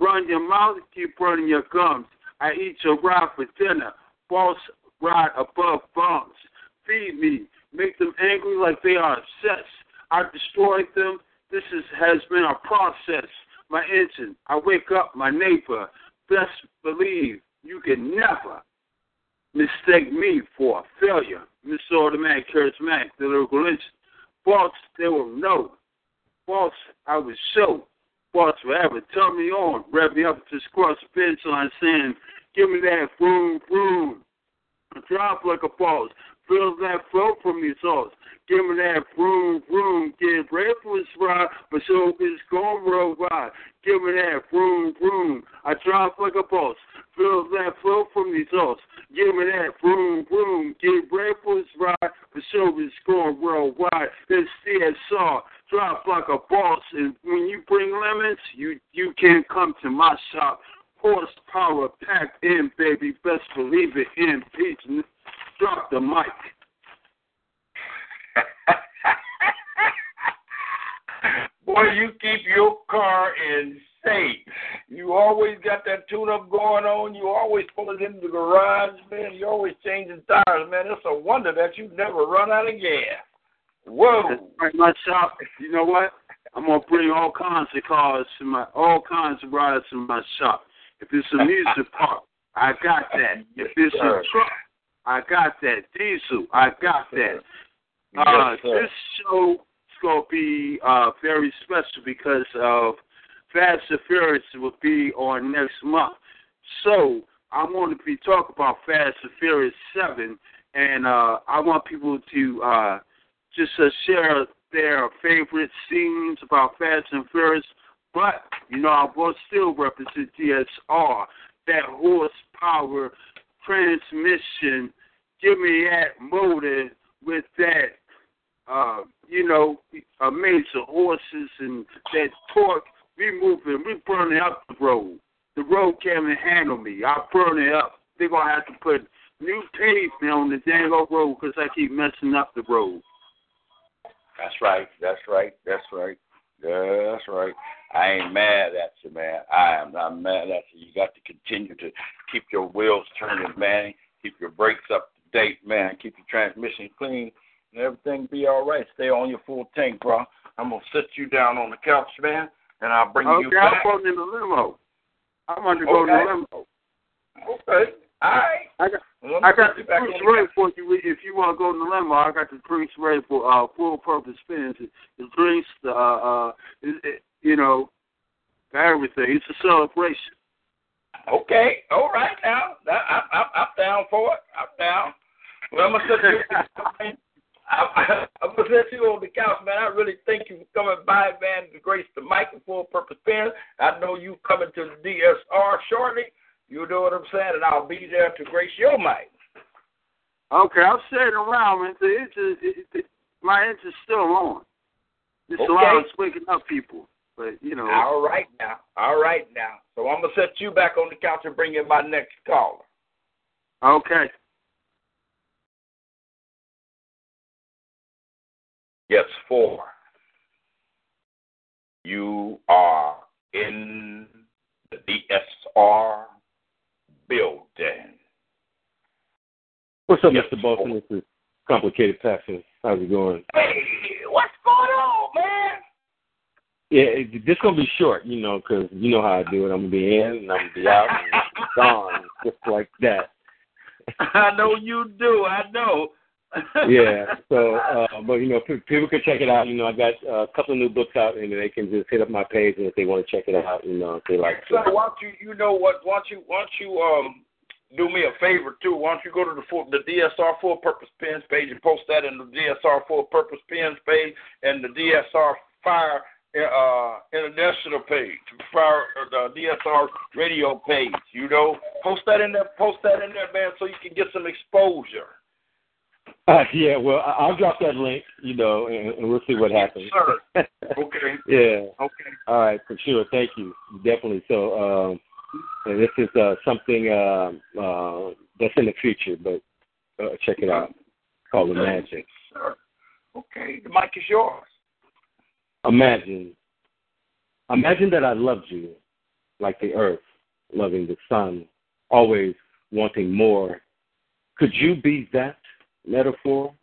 Run your mouth, keep running your gums. I eat your ride for dinner. Boss ride above bums. Feed me. Make them angry like they are obsessed. I destroyed them. This is, has been a process, my engine. I wake up my neighbor. Best believe you can never mistake me for a failure. Mister Automatic, Charismatic, the lyrical engine. Boss, they will know. Boss, I will show. Boss, forever. Turn me on. Wrap me up to cross the finish line saying, give me that vroom, vroom. Drop like a boss. Feel that flow from your sauce. Give me that vroom, vroom. Get ready for this ride. My show is going worldwide. Give me that vroom, vroom. I drive like a boss. Feel that flow from your sauce. Give me that vroom, vroom. Get ready for this ride. My show is going worldwide. That's C S R. Drive like a boss. And when you bring lemons, you, you can't come to my shop. Horsepower packed in, baby. Best believe it in peace. Drop the mic. Boy, you keep your car in shape. You always got that tune-up going on. You always pull it into the garage, man. You always changing tires, man. It's a wonder that you never run out of gas. Whoa. My shop, you know what? I'm going to bring all kinds of cars to my, all kinds of rides to my shop. If it's a music park, I got that. If it's a truck, I got that. Diesel, I got that. Uh, this show is going to be uh, very special because of Fast and Furious will be on next month. So I want to be talking about Fast and Furious seven, and uh, I want people to uh, just uh, share their favorite scenes about Fast and Furious. But, you know, I will still represent D S R, that horsepower transmission, give me that motor with that, uh, you know, amazing horses and that torque. We moving, we burning up the road. The road can't handle me. I burn it up. They're going to have to put new pavement on the dang old road because I keep messing up the road. That's right. That's right. That's right. Yeah, that's right. I ain't mad at you, man. I am not mad at you. You got to continue to keep your wheels turning, man. Keep your brakes up to date, man. Keep your transmission clean, and everything be all right. Stay on your full tank, bro. I'm going to sit you down on the couch, man, and I'll bring okay, you back. Okay, I'm going in the limo. I'm undergoing okay. the limo. Okay. All right. I got, I got the proofs ready for you if you want to go in the limo. I got the drinks ready for uh, full-purpose fins. The drinks, the, uh, uh, it, it, you know, everything. It's a celebration. Okay. All right now. I, I, I'm down for it. I'm down. Well, I'm going to sit you I, I, I'm going to sit you on the couch, man. I really thank you for coming by, man, to grace the mic and full-purpose fins. I know you coming to the D S R shortly. You know what I'm saying? And I'll be there to grace your mic. Okay, I'm sitting around, man. The interest, it, it, my interest's still on. It's okay. A lot of waking up people. But, you know. All right now. All right now. So I'm going to set you back on the couch and bring in my next caller. Okay. Yes, four. You are in the D S R building. What's up, yes, Mister Bolton? This is Complicated Passion. How's it going? Hey, what's going on, man? Yeah, it, this gonna be short, you know, because you know how I do it. I'm gonna be in and I'm gonna be out and gone, just like that. I know you do. I know. Yeah. So, uh, but you know, people can check it out. You know, I got uh, a couple of new books out, and they can just hit up my page, and if they want to check it out, you know, if they like. So, why don't you, you know what? Why don't you, why don't you um, do me a favor too? Why don't you go to the full, the D S R Full Purpose Pens page and post that in the D S R Full Purpose Pens page and the D S R Fire uh, International page, Fire uh, the D S R Radio page. You know, post that in there, post that in there, man, so you can get some exposure. Uh, yeah, well, I'll drop that link, you know, and, and we'll see what happens. Sure. Okay. Yeah. Okay. All right, for sure. Thank you. Definitely. So, um, and this is uh, something uh, uh, that's in the future, but uh, check it out. It's called Imagine. Sure. Okay. The mic is yours. Imagine. Imagine that I loved you like the earth, loving the sun, always wanting more. Could you be that? Metaphor,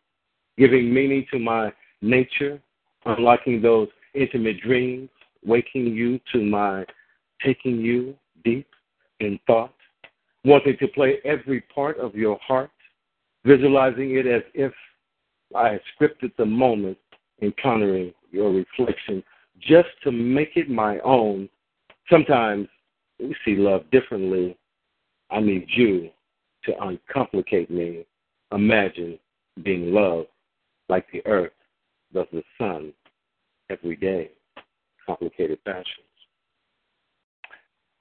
giving meaning to my nature, unlocking those intimate dreams, waking you to my taking you deep in thought, wanting to play every part of your heart, visualizing it as if I had scripted the moment, encountering your reflection just to make it my own. Sometimes we see love differently. I need you to uncomplicate me. Imagine being loved like the earth does the sun every day. Complicated Passions.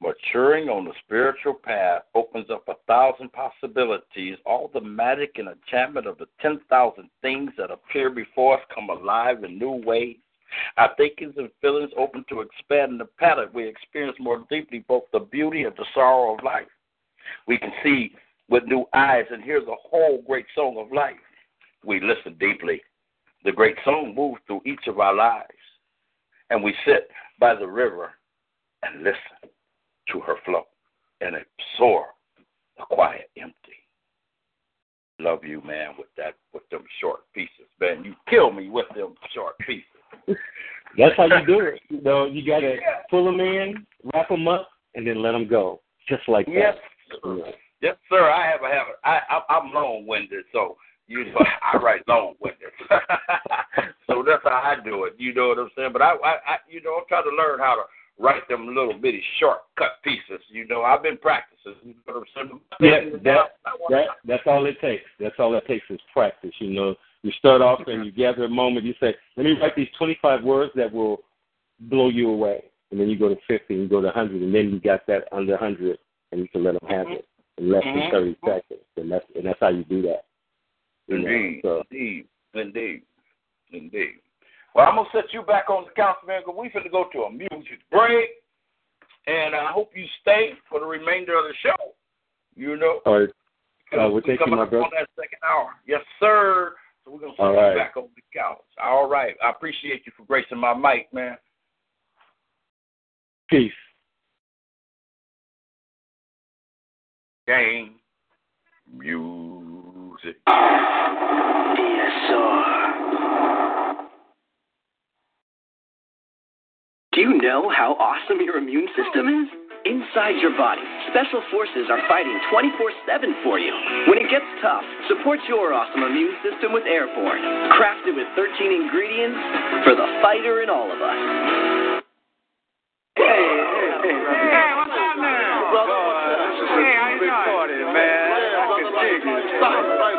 Maturing on the spiritual path opens up a thousand possibilities. All the magic and enchantment of the ten thousand things that appear before us come alive in new ways. Our thinkings and feelings open to expanding the palette. We experience more deeply both the beauty and the sorrow of life. We can see with new eyes, and here's a whole great song of life. We listen deeply. The great song moves through each of our lives, and we sit by the river and listen to her flow and absorb the quiet empty. Love you, man, with that, with them short pieces, man. You kill me with them short pieces. That's how you do it. You know, you got to yeah. pull them in, wrap them up, and then let them go, just like yes. that. Yes, Yes, sir. I have a habit. I, I, I'm long-winded, so you know I write long-winded. So that's how I do it. You know what I'm saying? But I, I, I, you know, I'm trying to learn how to write them little bitty shortcut pieces. You know, I've been practicing. You know what I'm saying? Yeah, that, that, that's all it takes. That's all it takes is practice. You know, you start off and you gather a moment. You say, "Let me write these twenty-five words that will blow you away," and then you go to fifty, and you go to one hundred, and then you got that under one hundred, and you can let them have it. Less than mm-hmm. thirty seconds, and that's and that's how you do that. You indeed, know, so. indeed, indeed, indeed. Well, I'm gonna set you back on the couch, man, because we finna go to a music break, and I hope you stay for the remainder of the show. You know, all right. Uh, we'll take you, my brother. On that second hour, yes, sir. So we're gonna set all you right. back on the couch. All right, I appreciate you for gracing my mic, man. Peace. Game. Music. D S R. Do you know how awesome your immune system is? Inside your body, special forces are fighting twenty-four seven for you. When it gets tough, support your awesome immune system with Airborne, crafted with thirteen ingredients for the fighter in all of us. Hey, hey, hey, hey, what's up, man? Brother, what's up? Hey, how you doing? Man, I can dig it. Right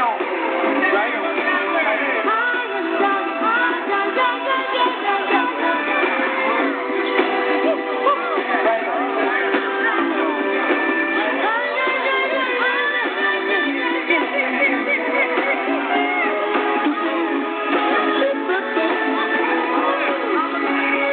on. Hey, man, what's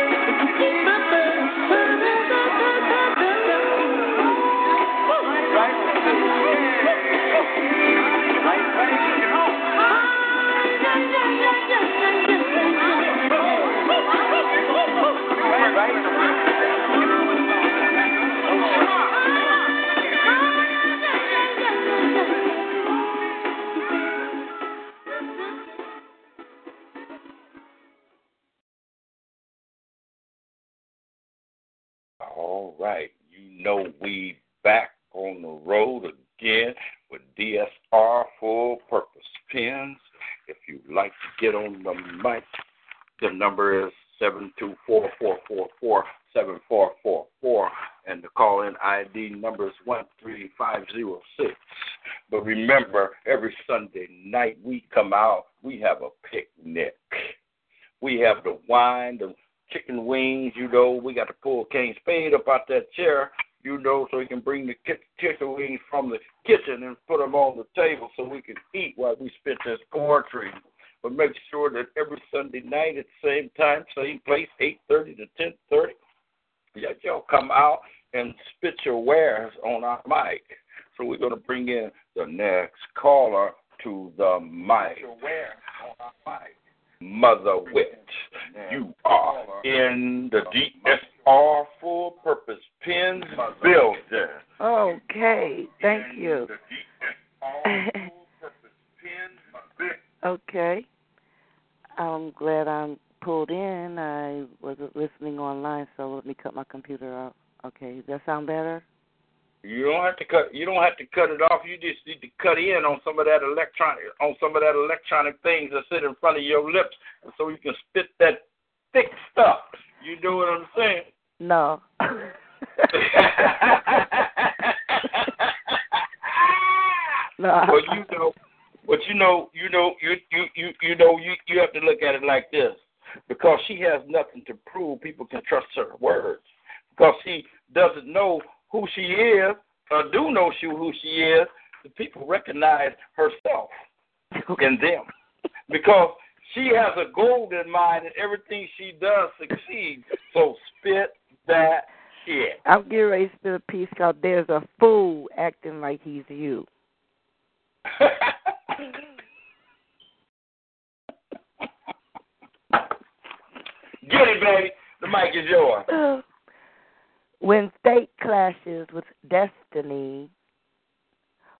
your name? you know, so he can bring the chicken from the kitchen and put them on the table so we can eat while we spit this poetry. But make sure that every Sunday night at the same time, same place, eight thirty to ten thirty, that y'all come out and spit your wares on our mic. So we're going to bring in the next caller to the mic. Your wares on our mic. Mother Witch, you are in the D S R Full Purpose Pens building. Okay, thank you. Okay. I'm glad I'm pulled in. I wasn't listening online, so let me cut my computer off. Okay, does that sound better? You don't have to cut. You don't have to cut it off. You just need to cut in on some of that electronic, on some of that electronic things that sit in front of your lips, so you can spit that thick stuff. You know what I'm saying? No. No. Well, you know, but you know, you know, you you you you know, you you have to look at it like this, because she has nothing to prove. People can trust her words, because she doesn't know who she is, or do know she, who she is, the people recognize herself in them. Because she has a goal in mind, and everything she does succeeds. So spit that shit. I'm getting ready to spit a piece called There's a Fool Acting Like He's You. Get it, baby. The mic is yours. When fate clashes with destiny,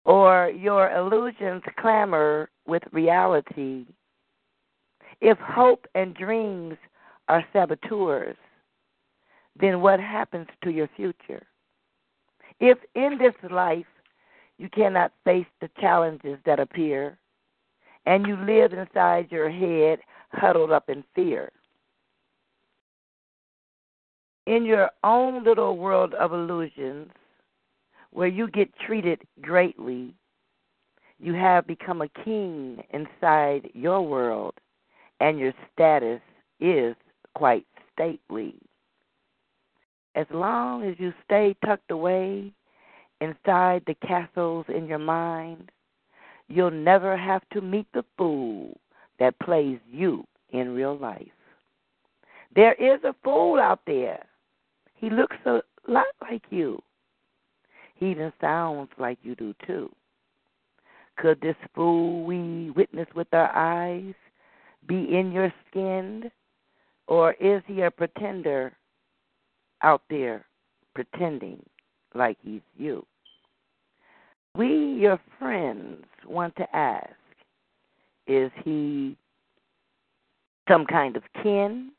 or your illusions clamor with reality, if hope and dreams are saboteurs, then what happens to your future? If in this life you cannot face the challenges that appear, and you live inside your head huddled up in fear, in your own little world of illusions, where you get treated greatly, you have become a king inside your world, and your status is quite stately. As long as you stay tucked away inside the castles in your mind, you'll never have to meet the fool that plays you in real life. There is a fool out there. He looks a lot like you. He even sounds like you do, too. Could this fool we witness with our eyes be in your skin, or is he a pretender out there pretending like he's you? We, your friends, want to ask, is he some kind of kin?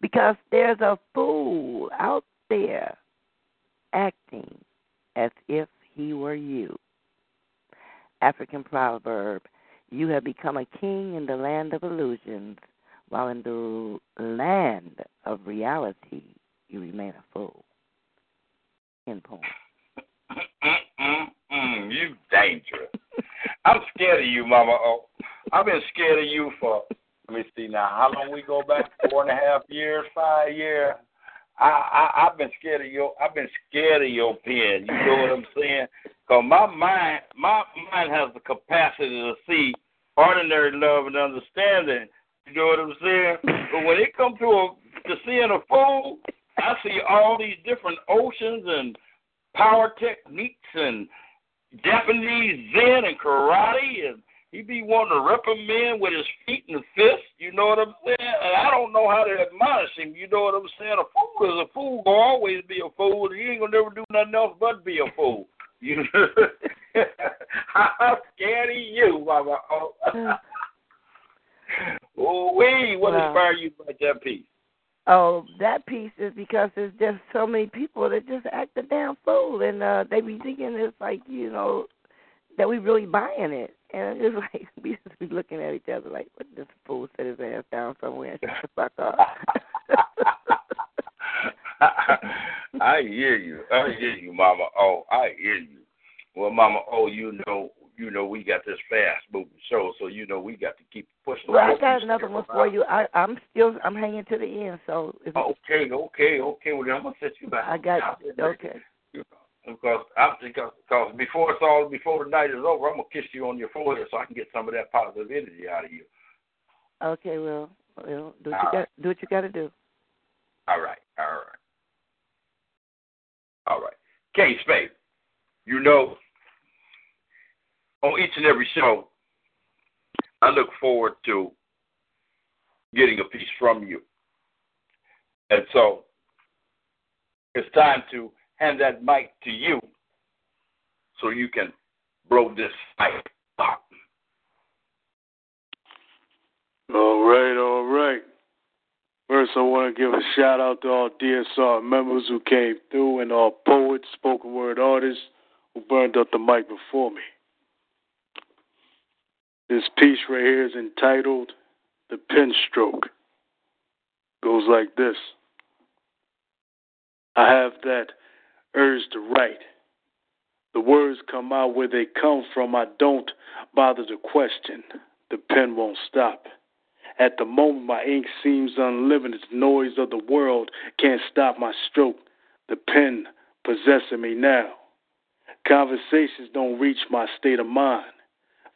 Because there's a fool out there acting as if he were you. African proverb, you have become a king in the land of illusions, while in the land of reality, you remain a fool. End poem. You dangerous. I'm scared of you, Mama O. I've been scared of you for... Let me see now. How long we go back? Four and a half years, five years. I, I I've been scared of your. I've been scared of your pen. You know what I'm saying? Cause my mind, my mind has the capacity to see ordinary love and understanding. You know what I'm saying? But when it comes to a, to seeing a fool, I see all these different oceans and power techniques and Japanese Zen and karate and. He be wanting to reprimand with his feet and fists, you know what I'm saying? And I don't know how to admonish him, you know what I'm saying? A fool is a fool, gonna always be a fool. He ain't gonna never do nothing else but be a fool. You know? How scared of you, Mama? Oh, wee, what wow. inspired you by that piece? Oh, that piece is because there's just so many people that just act a damn fool, and uh, they be thinking it's like, you know, that we really buying it. And it's like, we just be looking at each other like, what this fool set his ass down somewhere and shut the fuck up. I hear you. I hear you, Mama O. I hear you. Well, Mama O, you know, you know we got this fast-moving show, so you know we got to keep pushing. Well, I got another one for you. I, I'm still, I'm hanging to the end, so. If okay, okay, okay. Well, then I'm going to set you back. I got you. Okay. because I'm, because because before it's all before the night is over, I'm gonna kiss you on your forehead so I can get some of that positive energy out of you. Okay, well, well do what all you right. got do what you gotta do. All right, all right. All right. K Spade, you know, on each and every show, I look forward to getting a piece from you. And so it's time to hand that mic to you so you can blow this mic up. All right, all right. First, I want to give a shout-out to all D S R members who came through and all poets, spoken word artists who burned up the mic before me. This piece right here is entitled The Pen Stroke. Goes like this. I have that urge to write. The words come out where they come from. I don't bother to question. The pen won't stop. At the moment, my ink seems unlimited. The noise of the world can't stop my stroke. The pen possessing me now. Conversations don't reach my state of mind.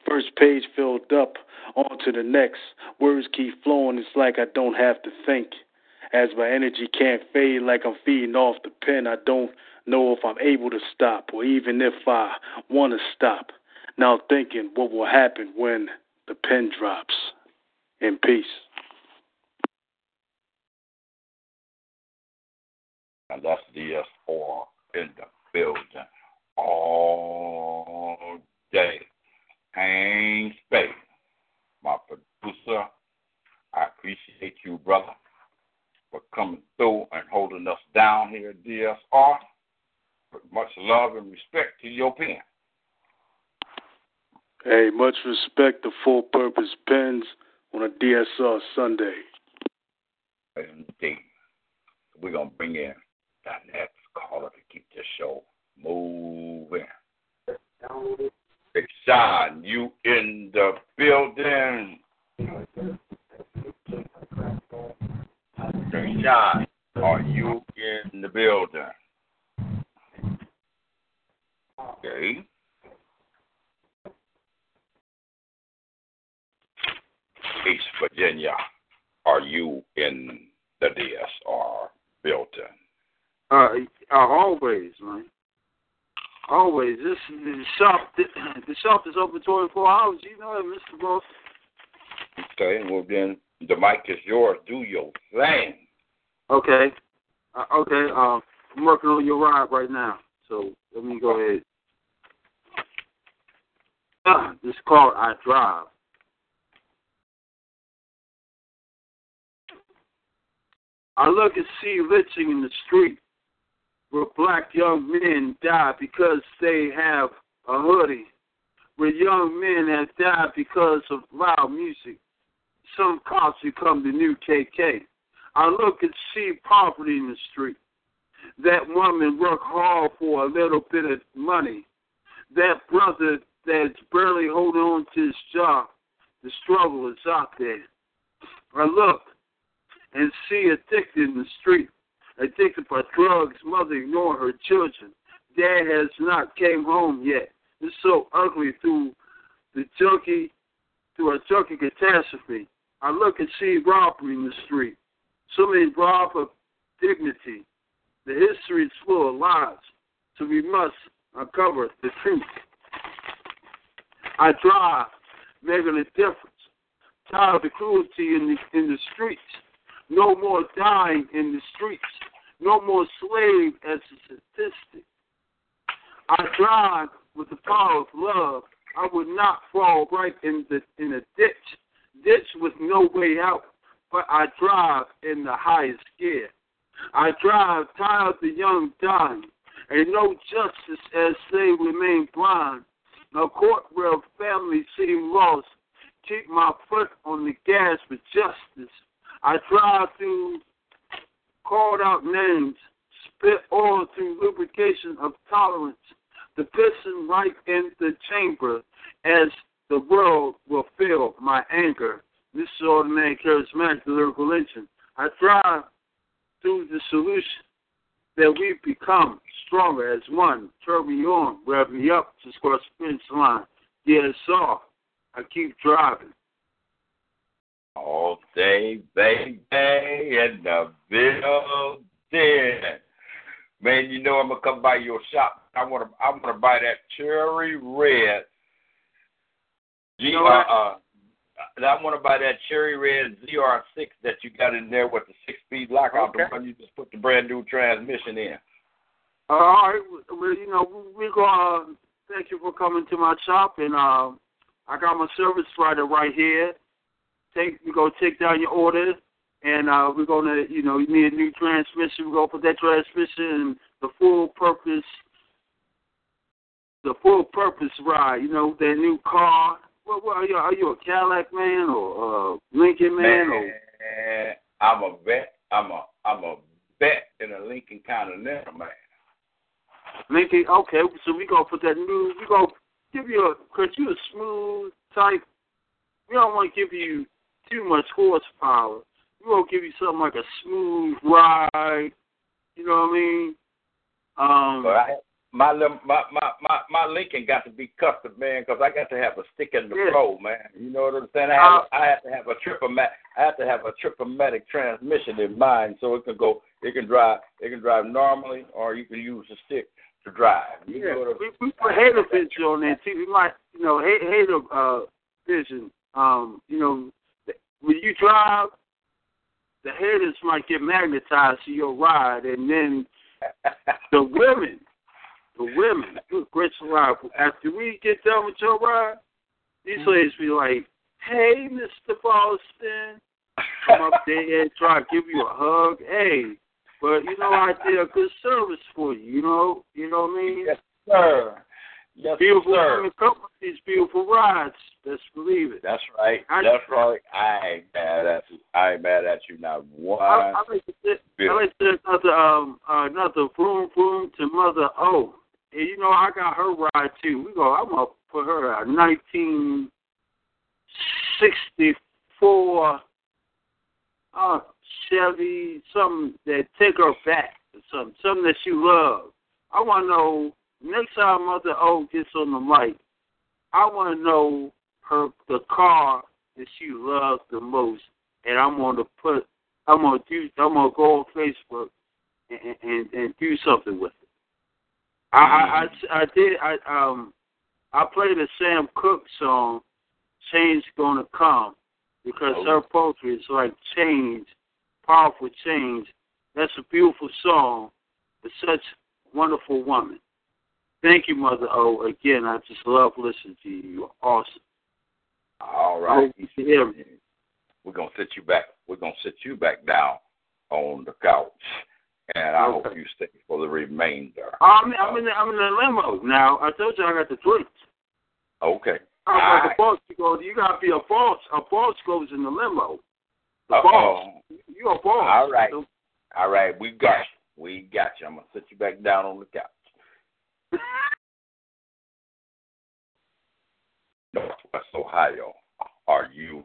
First page filled up, on to the next. Words keep flowing, it's like I don't have to think. As my energy can't fade, like I'm feeding off the pen, I don't know if I'm able to stop, or even if I want to stop. Now thinking what will happen when the pen drops. In peace. And that's D S R in the building all day. Hank Spade, my producer, I appreciate you, brother, for coming through and holding us down here at D S R. But much love and respect to your pen. Hey, much respect to Full Purpose Pens on a D S R Sunday. Indeed. We're going to bring in that next caller to keep this show moving. Sean, you in the building. Sean, are you in the building? Okay. East Virginia, are you in the D S R building? Uh, always, man. Always. This the shop. The, the shop is open twenty-four hours. You know it, Mister Boss. Okay. Well, then the mic is yours. Do your thing. Okay. Uh, okay. Um, I'm working on your ride right now, so let me go ahead. Uh, this is called I Drive. I look and see lynching in the street, where black young men die because they have a hoodie, where young men have died because of loud music. Some cops become the new K K. I look and see poverty in the street. That woman worked hard for a little bit of money. That brother that's barely holding on to his job. The struggle is out there. I look and see addicted in the street. Addicted by drugs, mother ignoring her children. Dad has not came home yet. It's so ugly through the junkie, through a junkie catastrophe. I look and see robbery in the street. So many robbed of dignity. The history is full of lies, so we must uncover the truth. I drive, making a difference. Tired of the cruelty in the in the streets. No more dying in the streets. No more slave as a statistic. I drive with the power of love. I would not fall right in the in a ditch, ditch with no way out. But I drive in the highest gear. I drive tired of the young dying, and no justice as they remain blind. A court where families seem lost. Keep my foot on the gas for justice. I drive through called out names, spit oil through lubrication of tolerance, the piston right in the chamber as the world will feel my anger. This is all the man charismatic, the lyrical legend. I drive through the solution, that we become stronger as one. Turn me on, rev me up to score a finish line. Yes, sir. I keep driving. All day, baby, in the building. Man, you know I'm gonna come by your shop. I wanna, I wanna buy that cherry red. You know what? Uh, I want to buy that cherry red Z R six that you got in there with the six-speed lockout, okay. The one you just put the brand-new transmission in. Uh, all right. Well, you know, we're going to uh, thank you for coming to my shop, and uh, I got my service rider right here. Take, we're going to take down your order, and uh, we're going to, you know, you need a new transmission. We're going to put that transmission in the full-purpose the full-purpose ride, you know, that new car. Well, well, are you, are you a Cadillac man or a Lincoln man? man or? I'm a vet. I'm a I'm a vet in a Lincoln Continental man. Lincoln, okay. So we gonna put that new. We gonna give you a, cause you a smooth type. We don't want to give you too much horsepower. We gonna give you something like a smooth ride. You know what I mean? Um. But I- My, my my my my Lincoln got to be custom, man, because I got to have a stick in the yeah. road, man. You know what I'm saying? I have, I have to have a tripomatic. I have to have a tripomatic transmission in mine, so it can go. It can drive. It can drive normally, or you can use a stick to drive. You yeah. know what I'm we, we put Halo Vision on there too. We might, you know, Halo uh, Vision. Um, you know, when you drive, the headers might get magnetized to your ride, and then the women. The women, good, great ride. After we get done with your ride, these ladies be like, "Hey, Mister Boston, come up there and try to give you a hug." Hey, but you know I did a good service for you. You know, you know what I mean? Yes, sir. Yes, beautiful sir. Women come with these beautiful rides. Let's believe it. That's right. I, that's right. I ain't mad at you. I ain't mad at you. Not one. I, I like to say, I like to say another um uh, another vroom vroom to Mother O. And, you know, I got her ride, too. We go, I'm going to put her a nineteen sixty-four uh, Chevy, something that take her back, or something, something that she loves. I want to know, next time Mother O gets on the mic, I want to know her the car that she loves the most. And I'm going to put, I'm going to do, I'm going to go on Facebook and, and, and do something with it. I, I, I did I um I played a Sam Cooke song, "Change Gonna Come," because oh. her poetry is like change, powerful change. That's a beautiful song for such a wonderful woman. Thank you, Mother O. Again, I just love listening to you. You're awesome. All right, we're gonna sit you back. We're gonna sit you back down on the couch. And I okay. hope you stay for the remainder. I'm, I'm in the, I'm in the limo now. I told you I got the drinks. Okay. I'm like right. the boss. You go. You gotta be a boss. A boss goes in the limo. The Uh-oh. boss. You a boss. All right. So, all right. We got you. We got you. I'm gonna sit you back down on the couch. Northwest Ohio, are you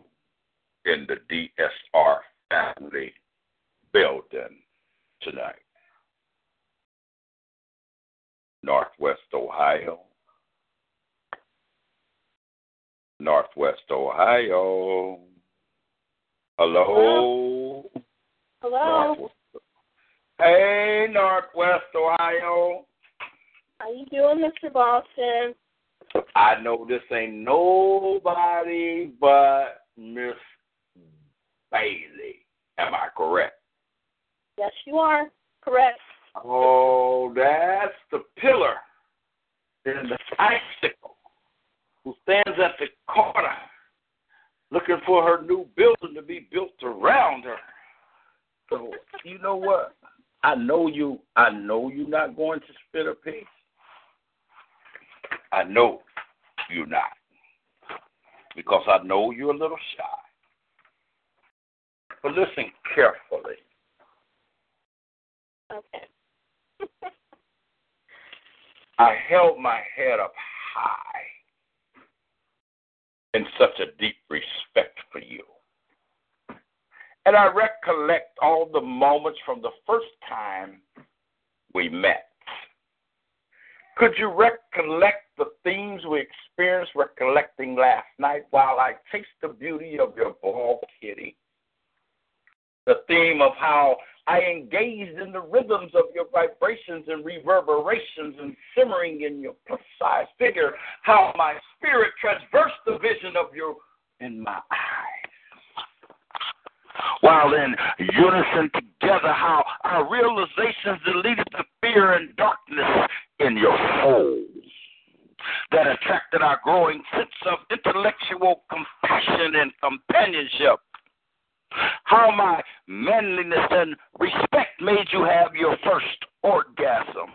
in the D S R family building tonight? Northwest Ohio. Northwest Ohio. Hello. Hello. Hello. Northwest. Hey, Northwest Ohio. How you doing, Mister Boston? I know this ain't nobody but Miss Bailey. Am I correct? Yes, you are. Correct. Oh, that's the pillar in the icicle who stands at the corner looking for her new building to be built around her. So, you know what? I know you. I know you're not going to spit a piece. I know you're not. Because I know you're a little shy. But listen carefully. Okay. I held my head up high in such a deep respect for you. And I recollect all the moments from the first time we met. Could you recollect the themes we experienced recollecting last night while I taste the beauty of your ball kitty? The theme of how I engaged in the rhythms of your vibrations and reverberations and simmering in your plus-size figure, how my spirit traversed the vision of your in my eyes. While in unison together, how our realizations deleted the fear and darkness in your soul that attracted our growing sense of intellectual compassion and companionship. How my manliness and respect made you have your first orgasm.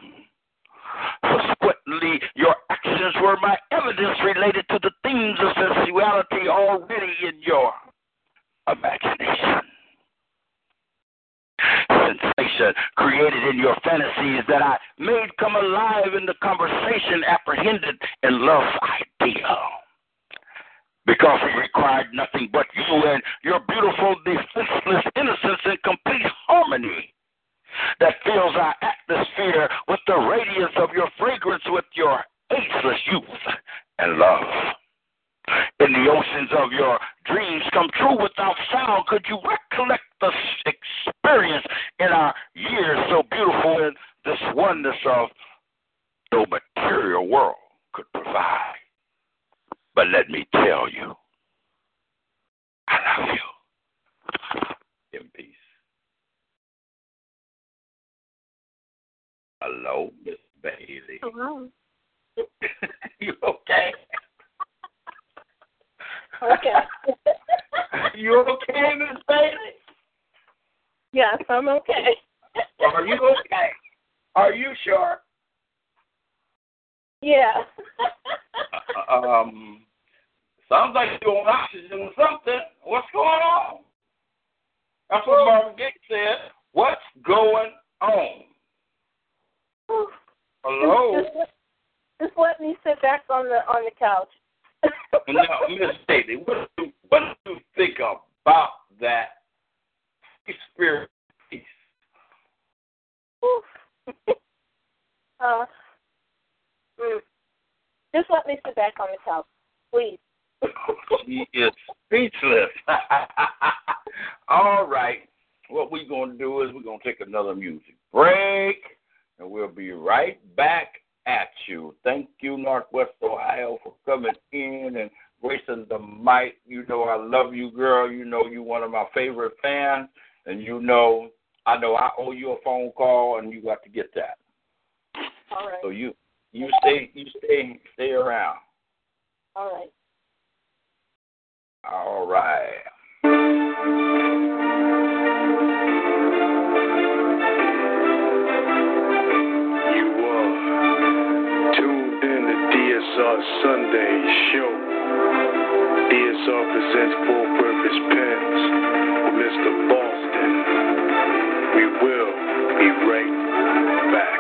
Subsequently, your actions were my evidence related to the themes of sensuality already in your imagination. Sensation created in your fantasies that I made come alive in the conversation apprehended in love's idea. Because we required nothing but you and your beautiful, defenseless innocence in complete harmony that fills our atmosphere with the radiance of your fragrance with your ageless youth and love. In the oceans of your dreams come true without sound, could you recollect the experience in our years so beautiful in this oneness of no material world could provide? But let me tell you, I love you. In peace. Hello, Miss Bailey. Hello. You okay? Okay. You okay, Miss Bailey? Yes, I'm okay. Are you okay? Are you sure? Yeah. um. Sounds like you're on oxygen or something. What's going on? That's what Marvin Gaye said. What's going on? Oof. Hello? Just, just, just let me sit back on the on the couch. Now, Miss Daly, what do, what do you think about that experience? uh, mm. Just let me sit back on the couch, please. She is speechless. All right. What we're going to do is we're going to take another music break, and we'll be right back at you. Thank you, Northwest Ohio, for coming in and gracing the mic. You know I love you, girl. You know you're one of my favorite fans, and you know I know I owe you a phone call, and you got to get that. All right. So you you stay you stay stay around. All right. All right. You are tuned in to D S R Sunday Show. D S R presents Full Purpose Pens with Mister Boston. We will be right back.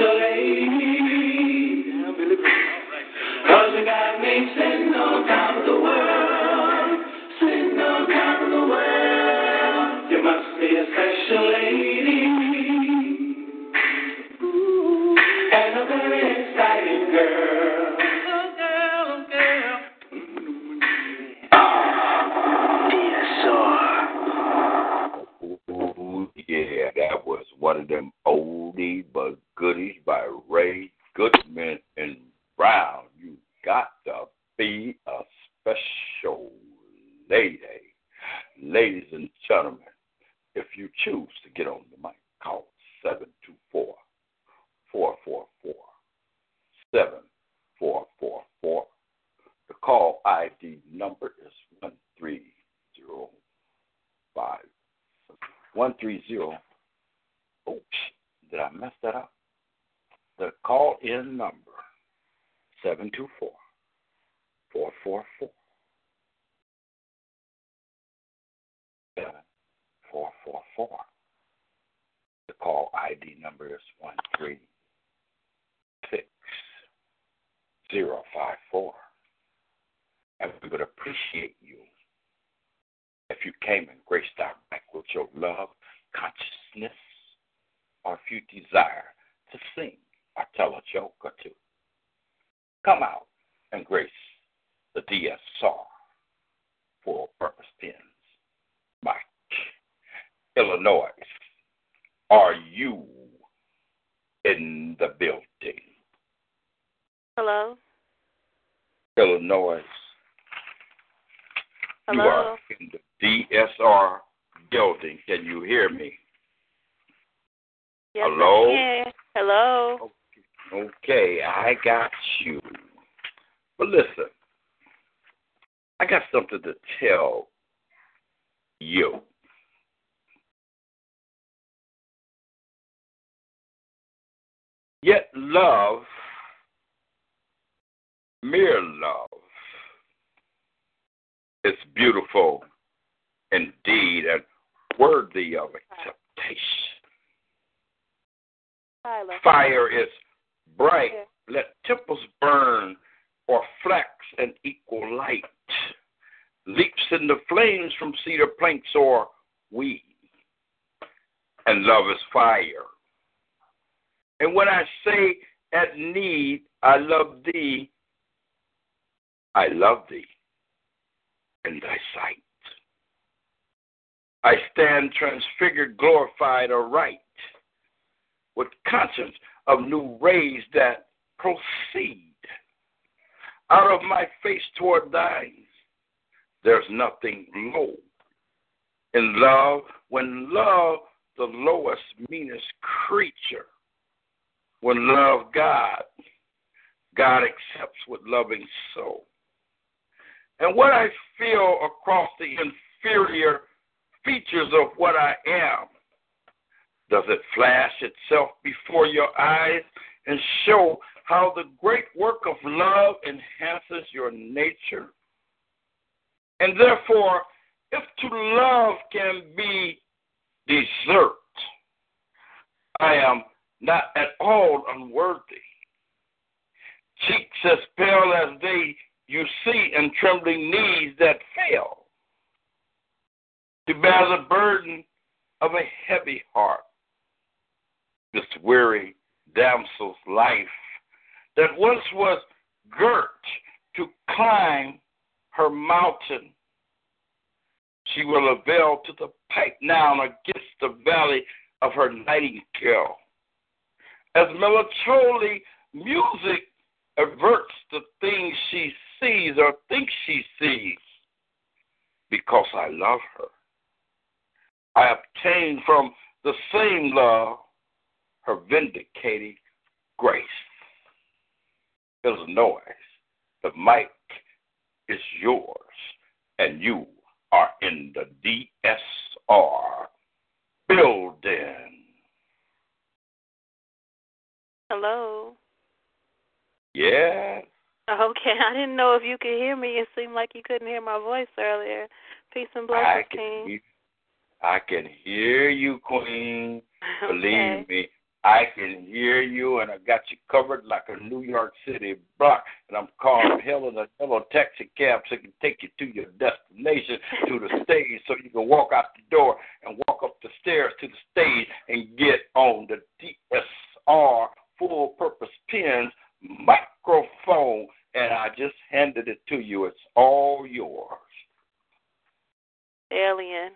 I can hear you, Queen. Okay. Believe me, I can hear you, and I got you covered like a New York City block. And I'm calling hell in a yellow taxi cab so it can take you to your destination, to the stage, so you can walk out the door and walk up the stairs to the stage and get on the D S R full-purpose pins microphone. And I just handed it to you. It's all yours. Alien.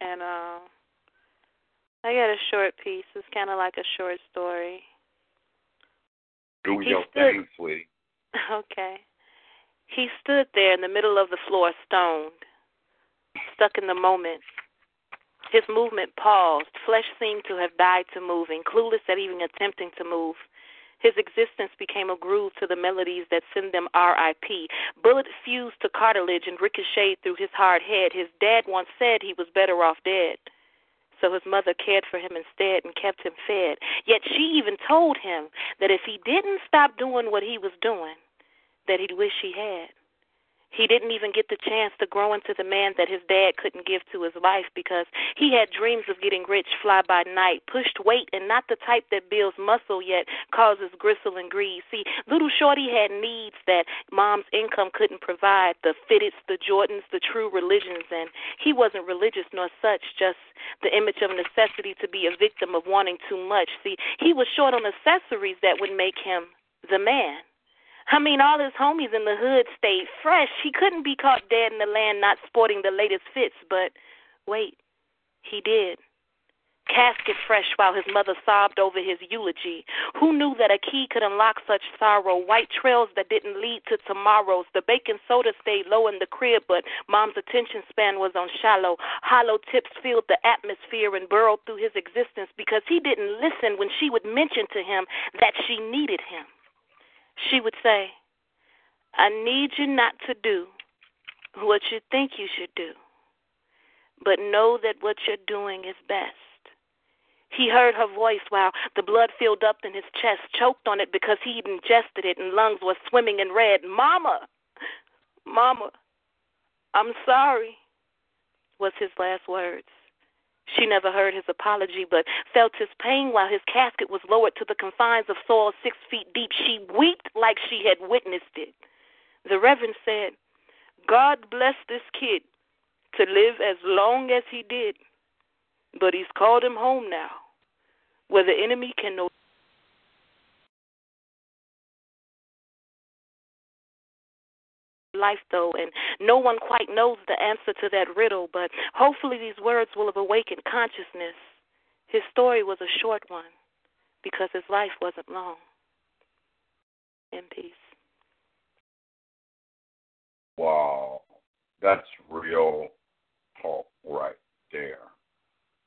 And um, I got a short piece. It's kind of like a short story. Do your thing, sweetie. Okay. He stood there in the middle of the floor, stoned, stuck in the moment. His movement paused. Flesh seemed to have died to moving, clueless at even attempting to move. His existence became a groove to the melodies that send them R I P. Bullet fused to cartilage and ricocheted through his hard head. His dad once said he was better off dead. So his mother cared for him instead and kept him fed. Yet she even told him that if he didn't stop doing what he was doing, that he'd wish he had. He didn't even get the chance to grow into the man that his dad couldn't give to his life because he had dreams of getting rich, fly by night, pushed weight, and not the type that builds muscle yet causes gristle and grease. See, little Shorty had needs that mom's income couldn't provide, the fitteds, the Jordans, the true religions, and he wasn't religious nor such, just the image of necessity to be a victim of wanting too much. See, he was short on accessories that would make him the man. I mean, all his homies in the hood stayed fresh. He couldn't be caught dead in the land not sporting the latest fits, but wait, he did. Casket fresh while his mother sobbed over his eulogy. Who knew that a key could unlock such sorrow? White trails that didn't lead to tomorrows. The baking soda stayed low in the crib, but mom's attention span was on shallow. Hollow tips filled the atmosphere and burrowed through his existence because he didn't listen when she would mention to him that she needed him. She would say, I need you not to do what you think you should do, but know that what you're doing is best. He heard her voice while the blood filled up in his chest, choked on it because he'd ingested it and lungs were swimming in red. Mama, Mama, I'm sorry, was his last words. She never heard his apology but felt his pain while his casket was lowered to the confines of soil six feet deep. She wept like she had witnessed it. The Reverend said, God bless this kid to live as long as he did, but he's called him home now, where the enemy can no. Life, though, and no one quite knows the answer to that riddle, but hopefully these words will have awakened consciousness. His story was a short one because his life wasn't long. In peace. Wow, that's real talk right there.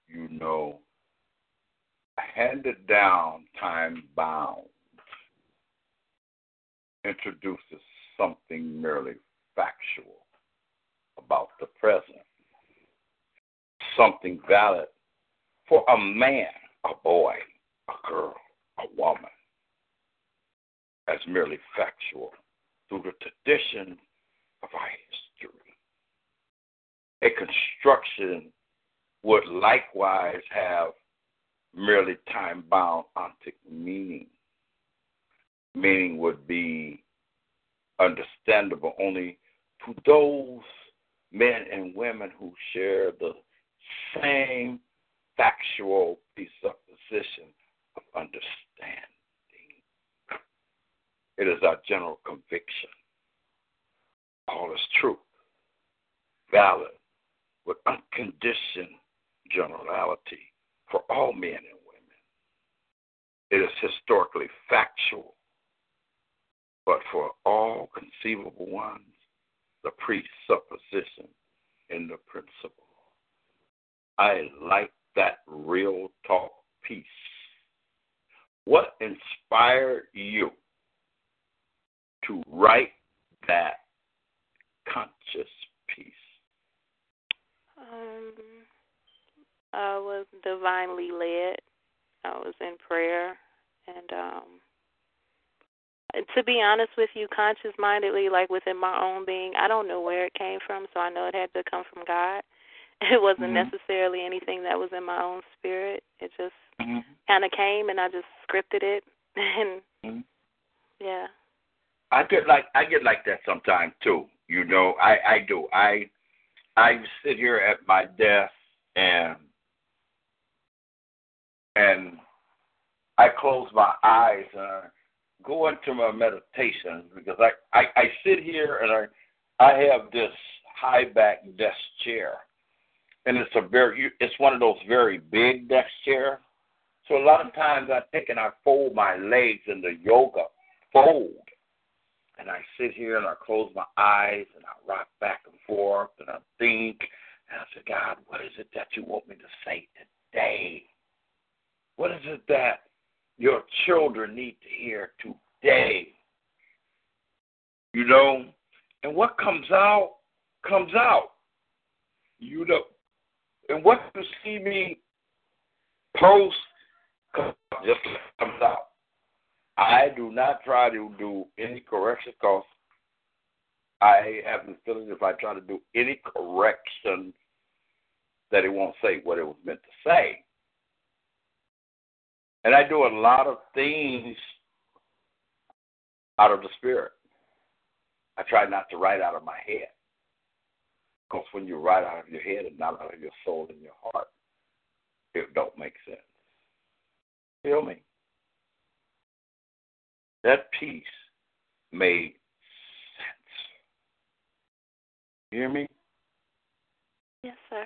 You know, handed down, time bound, introduces something merely factual about the present, something valid for a man, a boy, a girl, a woman, as merely factual through the tradition of our history. A construction would likewise have merely time-bound ontic meaning. Meaning would be understandable only to those men and women who share the same factual presupposition of understanding. It is our general conviction. All is truth, valid, with unconditioned generality for all men and women. It is historically factual. But for all conceivable ones, the presupposition and the principle. I like that real talk piece. What inspired you to write that conscious piece? Um, I was divinely led. I was in prayer, and um. to be honest with you, conscious-mindedly, like within my own being, I don't know where it came from, so I know it had to come from God. It wasn't mm-hmm. necessarily anything that was in my own spirit. It just mm-hmm. kind of came, and I just scripted it, and mm-hmm. yeah. I get like I get like that sometimes too. You know, I, I do. I I sit here at my desk and and I close my eyes and I go into my meditation because I, I, I sit here and I I have this high back desk chair, and it's a very it's one of those very big desk chair. So a lot of times I take and I fold my legs in the yoga fold. And I sit here and I close my eyes and I rock back and forth and I think. And I say, God, what is it that you want me to say today? What is it that your children need to hear today? You know, and what comes out, comes out. You know, and what you see me post just comes out. I do not try to do any correction because I have the feeling if I try to do any correction that it won't say what it was meant to say. And I do a lot of things out of the spirit. I try not to write out of my head because when you write out of your head and not out of your soul and your heart, it don't make sense. Feel me? That piece made sense. You hear me? Yes, sir.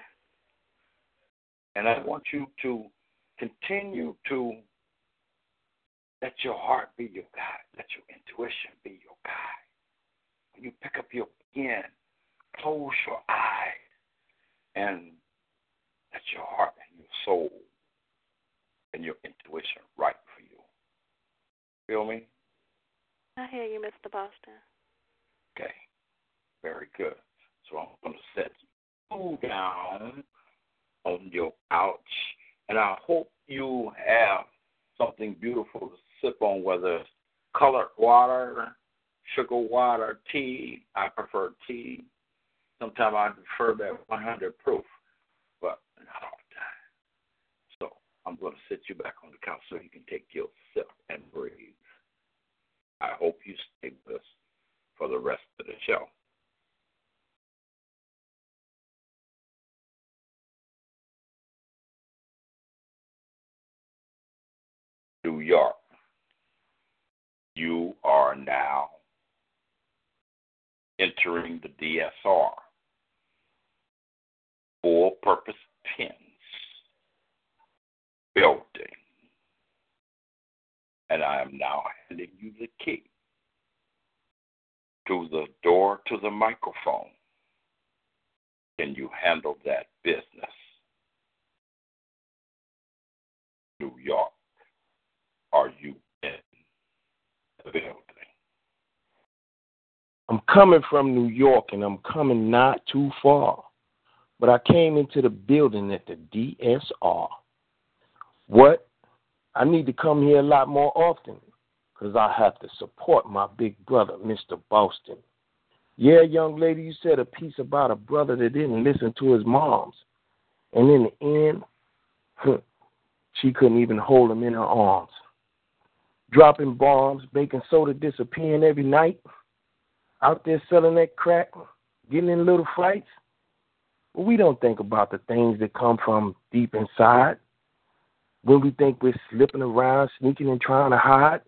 And I want you to continue to let your heart be your guide. Let your intuition be your guide. When you pick up your pen, close your eyes, and let your heart and your soul and your intuition right for you. Feel me? I hear you, Mister Boston. Okay. Very good. So I'm going to set you down on your couch, and I hope you have something beautiful to sip on, whether it's colored water, sugar water, tea. I prefer tea. Sometimes I prefer that one hundred proof, but not all the time. So I'm going to sit you back on the couch so you can take your sip and breathe. I hope you stay with us for the rest of the show. New York, you are now entering the D S R. Full-purpose pins building. And I am now handing you the key to the door to the microphone. Can you handle that business? New York, are you in the building? I'm coming from New York, and I'm coming not too far. But I came into the building at the D S R. What? I need to come here a lot more often because I have to support my big brother, Mister Boston. Yeah, young lady, you said a piece about a brother that didn't listen to his moms. And in the end, huh, she couldn't even hold him in her arms. Dropping bombs, baking soda disappearing every night, out there selling that crack, getting in little fights. But we don't think about the things that come from deep inside. When we think we're slipping around, sneaking and trying to hide.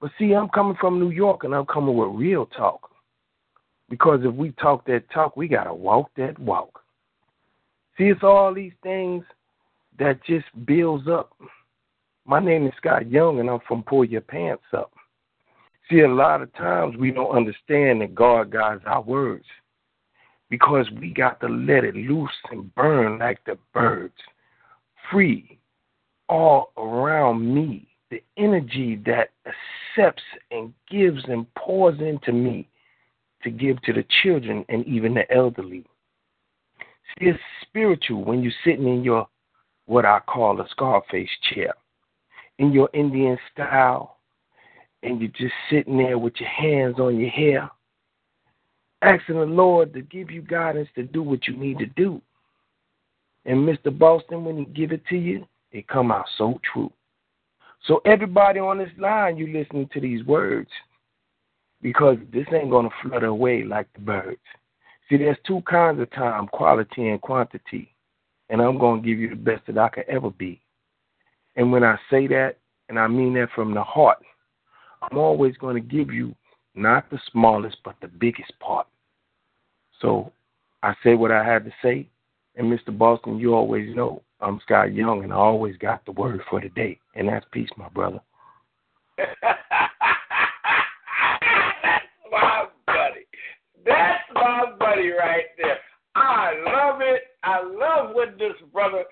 But see, I'm coming from New York, and I'm coming with real talk. Because if we talk that talk, we got to walk that walk. See, it's all these things that just builds up. My name is Scott Young, and I'm from Pull Your Pants Up. See, a lot of times we don't understand that God guides our words. Because we got to let it loose and burn like the birds. Free. All around me, the energy that accepts and gives and pours into me to give to the children and even the elderly. See, it's spiritual when you're sitting in your, what I call a Scarface chair, in your Indian style, and you're just sitting there with your hands on your hair, asking the Lord to give you guidance to do what you need to do. And Mister Boston, when he give it to you, It come out so true. So everybody on this line, you listening to these words, because this ain't going to flutter away like the birds. See, there's two kinds of time, quality and quantity, and I'm going to give you the best that I could ever be. And when I say that, and I mean that from the heart, I'm always going to give you not the smallest but the biggest part. So I say what I had to say, and Mister Boston, you always know I'm Scott Young, and I always got the word for the day, and that's peace, my brother. That's my buddy. That's my buddy right there. I love it. I love when this brother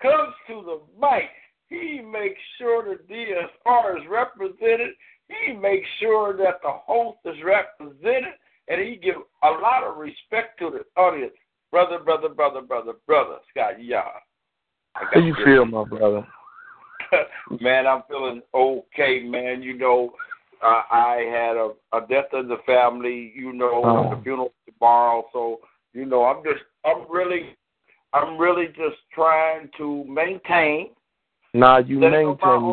comes to the mic. He makes sure the D S R is represented. He makes sure that the host is represented, and he gives a lot of respect to the audience. Brother, brother, brother, brother, brother, Scott Young. How you feel, my brother? Man, I'm feeling okay, man. You know, uh, I had a, a death in the family. You know, oh. The funeral tomorrow. So, you know, I'm just, I'm really, I'm really just trying to maintain. Nah, you Let maintain.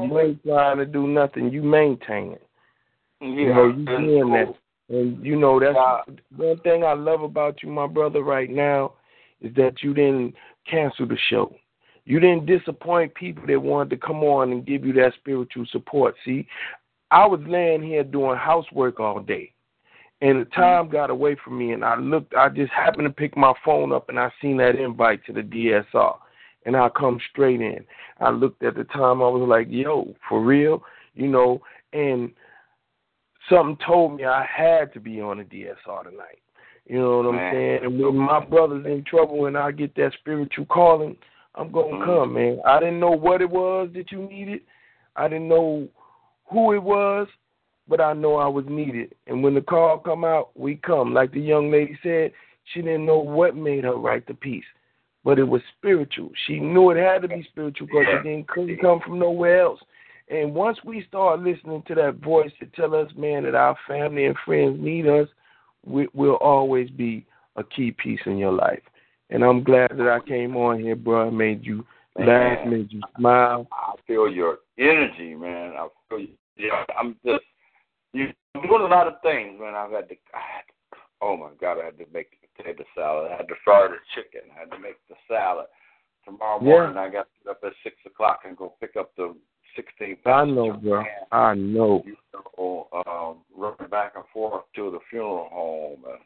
You ain't trying to do nothing. You maintain it. Yeah. You know, you doing that. And, you know, that's uh, one thing I love about you, my brother, right now, is that you didn't cancel the show. You didn't disappoint people that wanted to come on and give you that spiritual support. See, I was laying here doing housework all day, and the time got away from me, and I looked. I just happened to pick my phone up, and I seen that invite to the D S R, and I come straight in. I looked at the time. I was like, yo, for real? You know, and something told me I had to be on the D S R tonight. You know what I'm saying? And when my brother's in trouble and I get that spiritual calling, I'm going to come, man. I didn't know what it was that you needed. I didn't know who it was, but I know I was needed. And when the call come out, we come. Like the young lady said, she didn't know what made her write the piece, but it was spiritual. She knew it had to be spiritual because it didn't, couldn't come from nowhere else. And once we start listening to that voice to tell us, man, that our family and friends need us, we, we'll always be a key piece in your life. And I'm glad that I came on here, bro. I made you laugh, man. Made you smile. I feel your energy, man. I feel you. Yeah, I'm just you doing a lot of things, man. I've had to, I had to, oh my God, I had to make the potato salad. I had to fry the chicken. I had to make the salad. Tomorrow morning, yeah. I got to get up at six o'clock and go pick up the sixteen. I know, bro. I know. You know, um, running back and forth to the funeral home. And,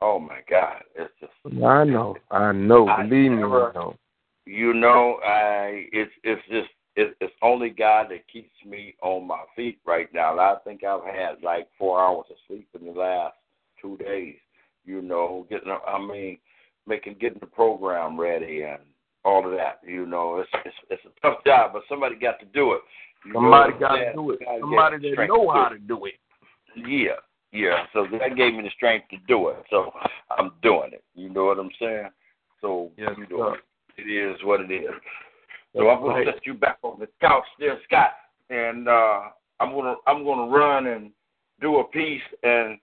oh my God, it's just. I know, I know. Believe me, I know. You know, I it's it's just it's, it's only God that keeps me on my feet right now. I think I've had like four hours of sleep in the last two days. You know, getting I mean, making getting the program ready and all of that. You know, it's it's, it's a tough job, but somebody got to do it. You somebody got to do it. Somebody that know how to do it. Yeah. Yeah, so that gave me the strength to do it. So I'm doing it. You know what I'm saying? So yes, you know, it is what it is. So I'm gonna set you back on the couch there, Scott, and uh, I'm gonna I'm gonna run and do a piece, and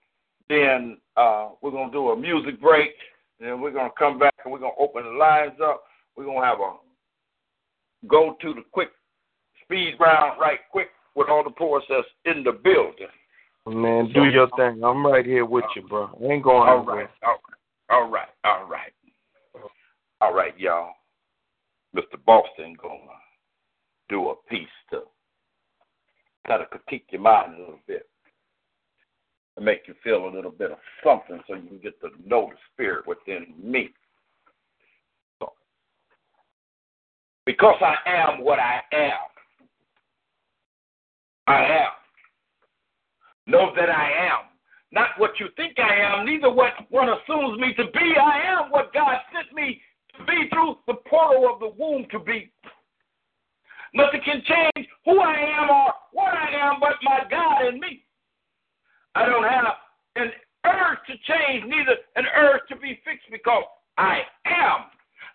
then uh, we're gonna do a music break, and then we're gonna come back and we're gonna open the lines up. We're gonna have a go to the quick speed round right quick with all the poets that's in the building. Man, do your thing. I'm right here with you, bro. I ain't going all right, all right, all right, all right, y'all. Mister Boston gonna do a piece to kind of critique your mind a little bit and make you feel a little bit of something, so you can get to know the spirit within me. So, because I am what I am, I am. Know that I am. Not what you think I am, neither what one assumes me to be. I am what God sent me to be through the portal of the womb to be. Nothing can change who I am or what I am but my God in me. I don't have an urge to change, neither an urge to be fixed, because I am.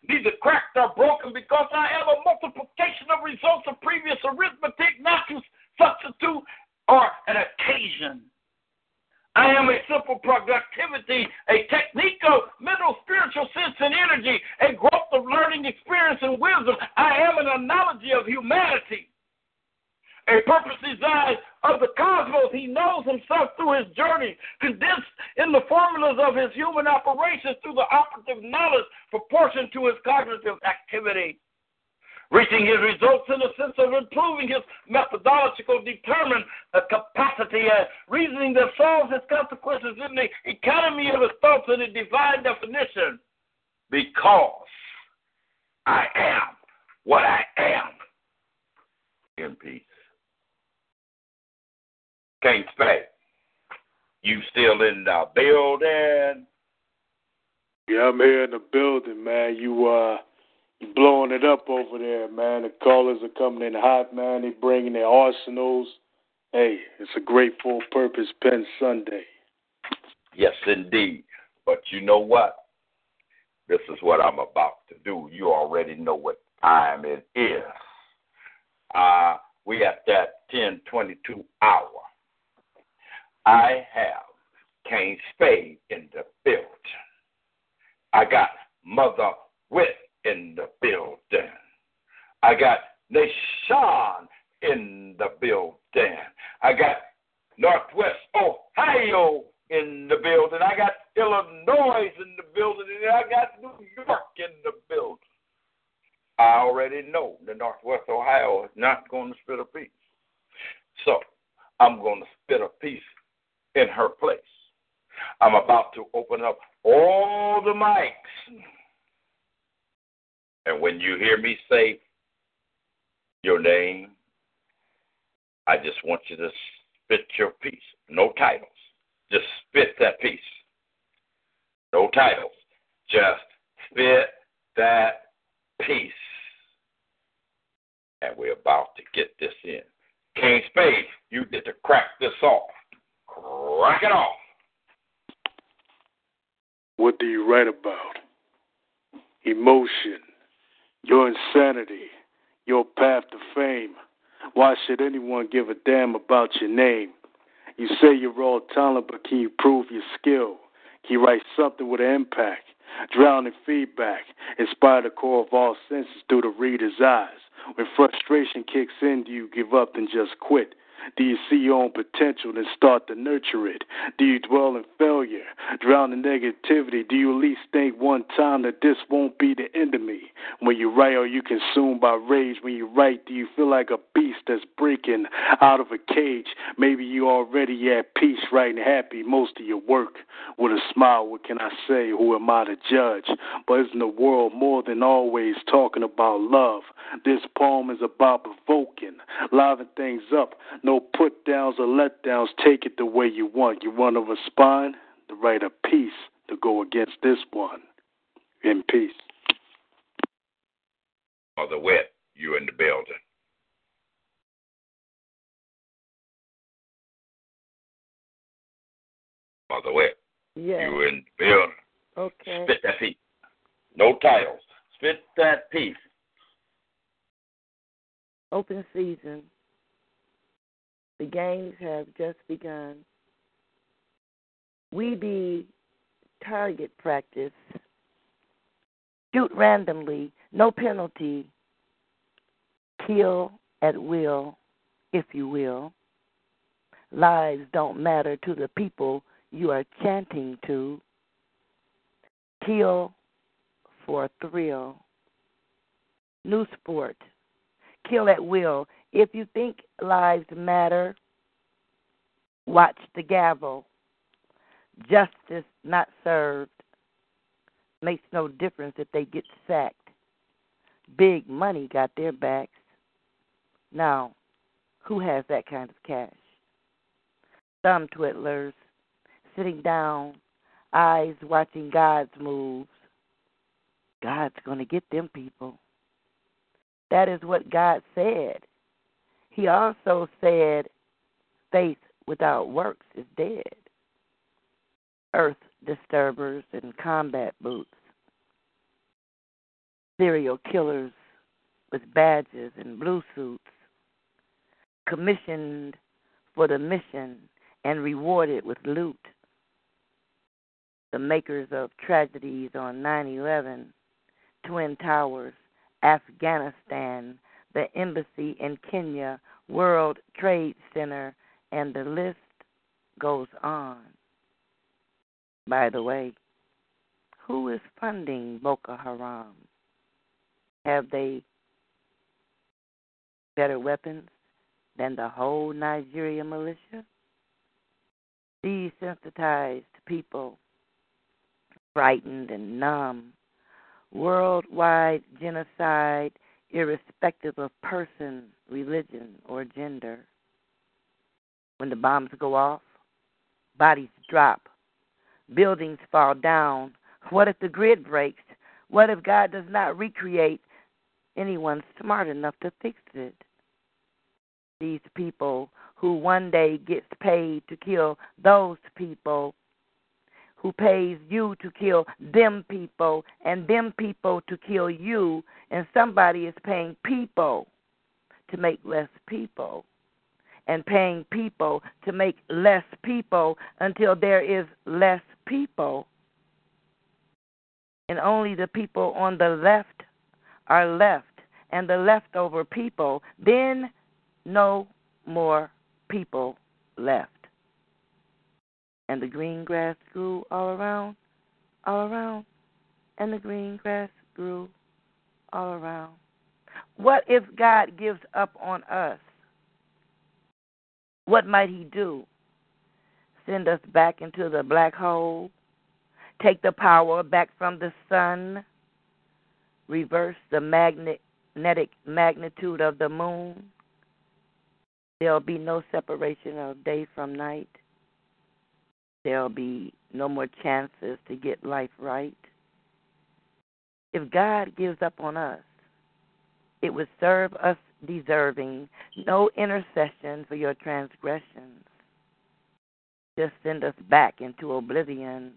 Neither cracked or broken, because I am a multiplication of results of previous arithmetic, not to substitute or an occasion. I am a simple productivity, a technique of mental, spiritual sense and energy, a growth of learning, experience, and wisdom. I am an analogy of himself through his journey, condensed in the formulas of his human operations through the operative knowledge proportioned to his cognitive activity, reaching his results in the sense of improving his methodological determined capacity and reasoning that solves his consequences in the economy of his thoughts and the divine definition, because I am what I am. In peace. Can't stay. You still in the building? Yeah, I'm here in the building, man. You uh, you blowing it up over there, man. The callers are coming in hot, man. They bringing their arsenals. Hey, it's a great full-purpose Penn Sunday. Yes, indeed. But you know what? This is what I'm about to do. You already know what time it is. Uh, we at that ten twenty-two hour. I have Cain Spade in the building. I got Mother Witt in the building. I got Nashawn in the building. I got Northwest Ohio in the building. I got Illinois in the building. And I got New York in the building. I already know the Northwest Ohio is not going to spit a piece. So I'm going to spit a piece in her place. I'm about to open up all the mics. And when you hear me say your name, I just want you to spit your piece. No titles. Just spit that piece. No titles. Just spit that piece. And we're about to get this in. King Spade, you get to crack this off. Crack it off. What do you write about? Emotion, your insanity, your path to fame. Why should anyone give a damn about your name? You say you're raw talent, but can you prove your skill? Can you write something with an impact? Drown in feedback, inspire the core of all senses through the reader's eyes. When frustration kicks in, do you give up and just quit? Do you see your own potential and start to nurture it? Do you dwell in failure, drown in negativity? Do you at least think one time that this won't be the end of me? When you write, are you consumed by rage? When you write, do you feel like a beast that's breaking out of a cage? Maybe you already at peace, writing happy most of your work. With a smile, what can I say? Who am I to judge? But isn't the world more than always talking about love? This poem is about provoking, liven things up. No No put-downs or let-downs, take it the way you want. You want to respond, to write a piece to go against this one. In peace. Mother Wet, you in the building. Mother Wet, yes. You in the building. Okay. Spit that piece. No titles. Spit that piece. Open season. The games have just begun. We be target practice. Shoot randomly, no penalty. Kill at will, if you will. Lives don't matter to the people you are chanting to. Kill for thrill. New sport. Kill at will. If you think lives matter, watch the gavel. Justice not served. Makes no difference if they get sacked. Big money got their backs. Now, who has that kind of cash? Some twiddlers sitting down, eyes watching God's moves. God's going to get them people. That is what God said. He also said, faith without works is dead. Earth disturbers and combat boots. Serial killers with badges and blue suits. Commissioned for the mission and rewarded with loot. The makers of tragedies on nine eleven, Twin Towers, Afghanistan, the embassy in Kenya, World Trade Center, and the list goes on. By the way, who is funding Boko Haram? Have they better weapons than the whole Nigeria militia? Desensitized people, frightened and numb, worldwide genocide, irrespective of person, religion, or gender. When the bombs go off, bodies drop, buildings fall down. What if the grid breaks? What if God does not recreate anyone smart enough to fix it? These people who one day gets paid to kill those people, who pays you to kill them people, and them people to kill you, and somebody is paying people to make less people, and paying people to make less people until there is less people. And only the people on the left are left, and the leftover people, then no more people left. And the green grass grew all around, all around, and the green grass grew all around. What if God gives up on us? What might he do? Send us back into the black hole? Take the power back from the sun? Reverse the magnetic magnitude of the moon? There'll be no separation of day from night. There'll be no more chances to get life right. If God gives up on us, it would serve us deserving no intercession for your transgressions. Just send us back into oblivion.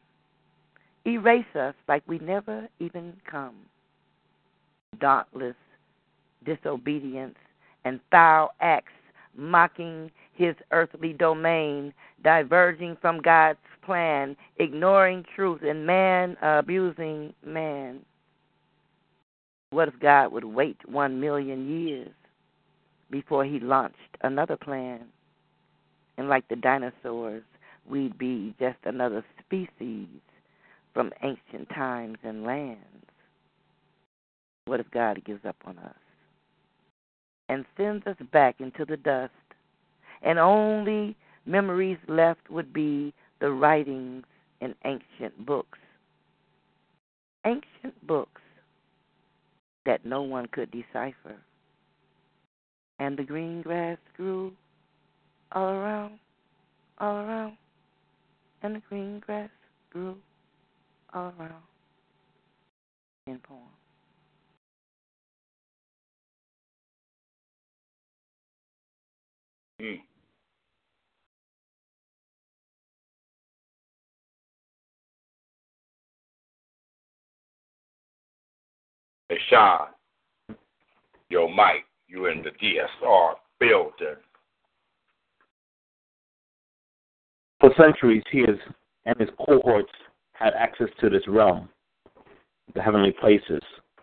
Erase us like we never even come. Dauntless disobedience and foul acts mocking his earthly domain, diverging from God's plan, ignoring truth, and man uh, abusing man. What if God would wait one million years before he launched another plan? And like the dinosaurs, we'd be just another species from ancient times and lands. What if God gives up on us and sends us back into the dust, and only memories left would be the writings in ancient books, ancient books that no one could decipher? And the green grass grew all around, all around, and the green grass grew all around. In poem. Mm. Hey, Sean, yo, Mike, you in the D S R building. For centuries, he is, and his cohorts had access to this realm, the heavenly places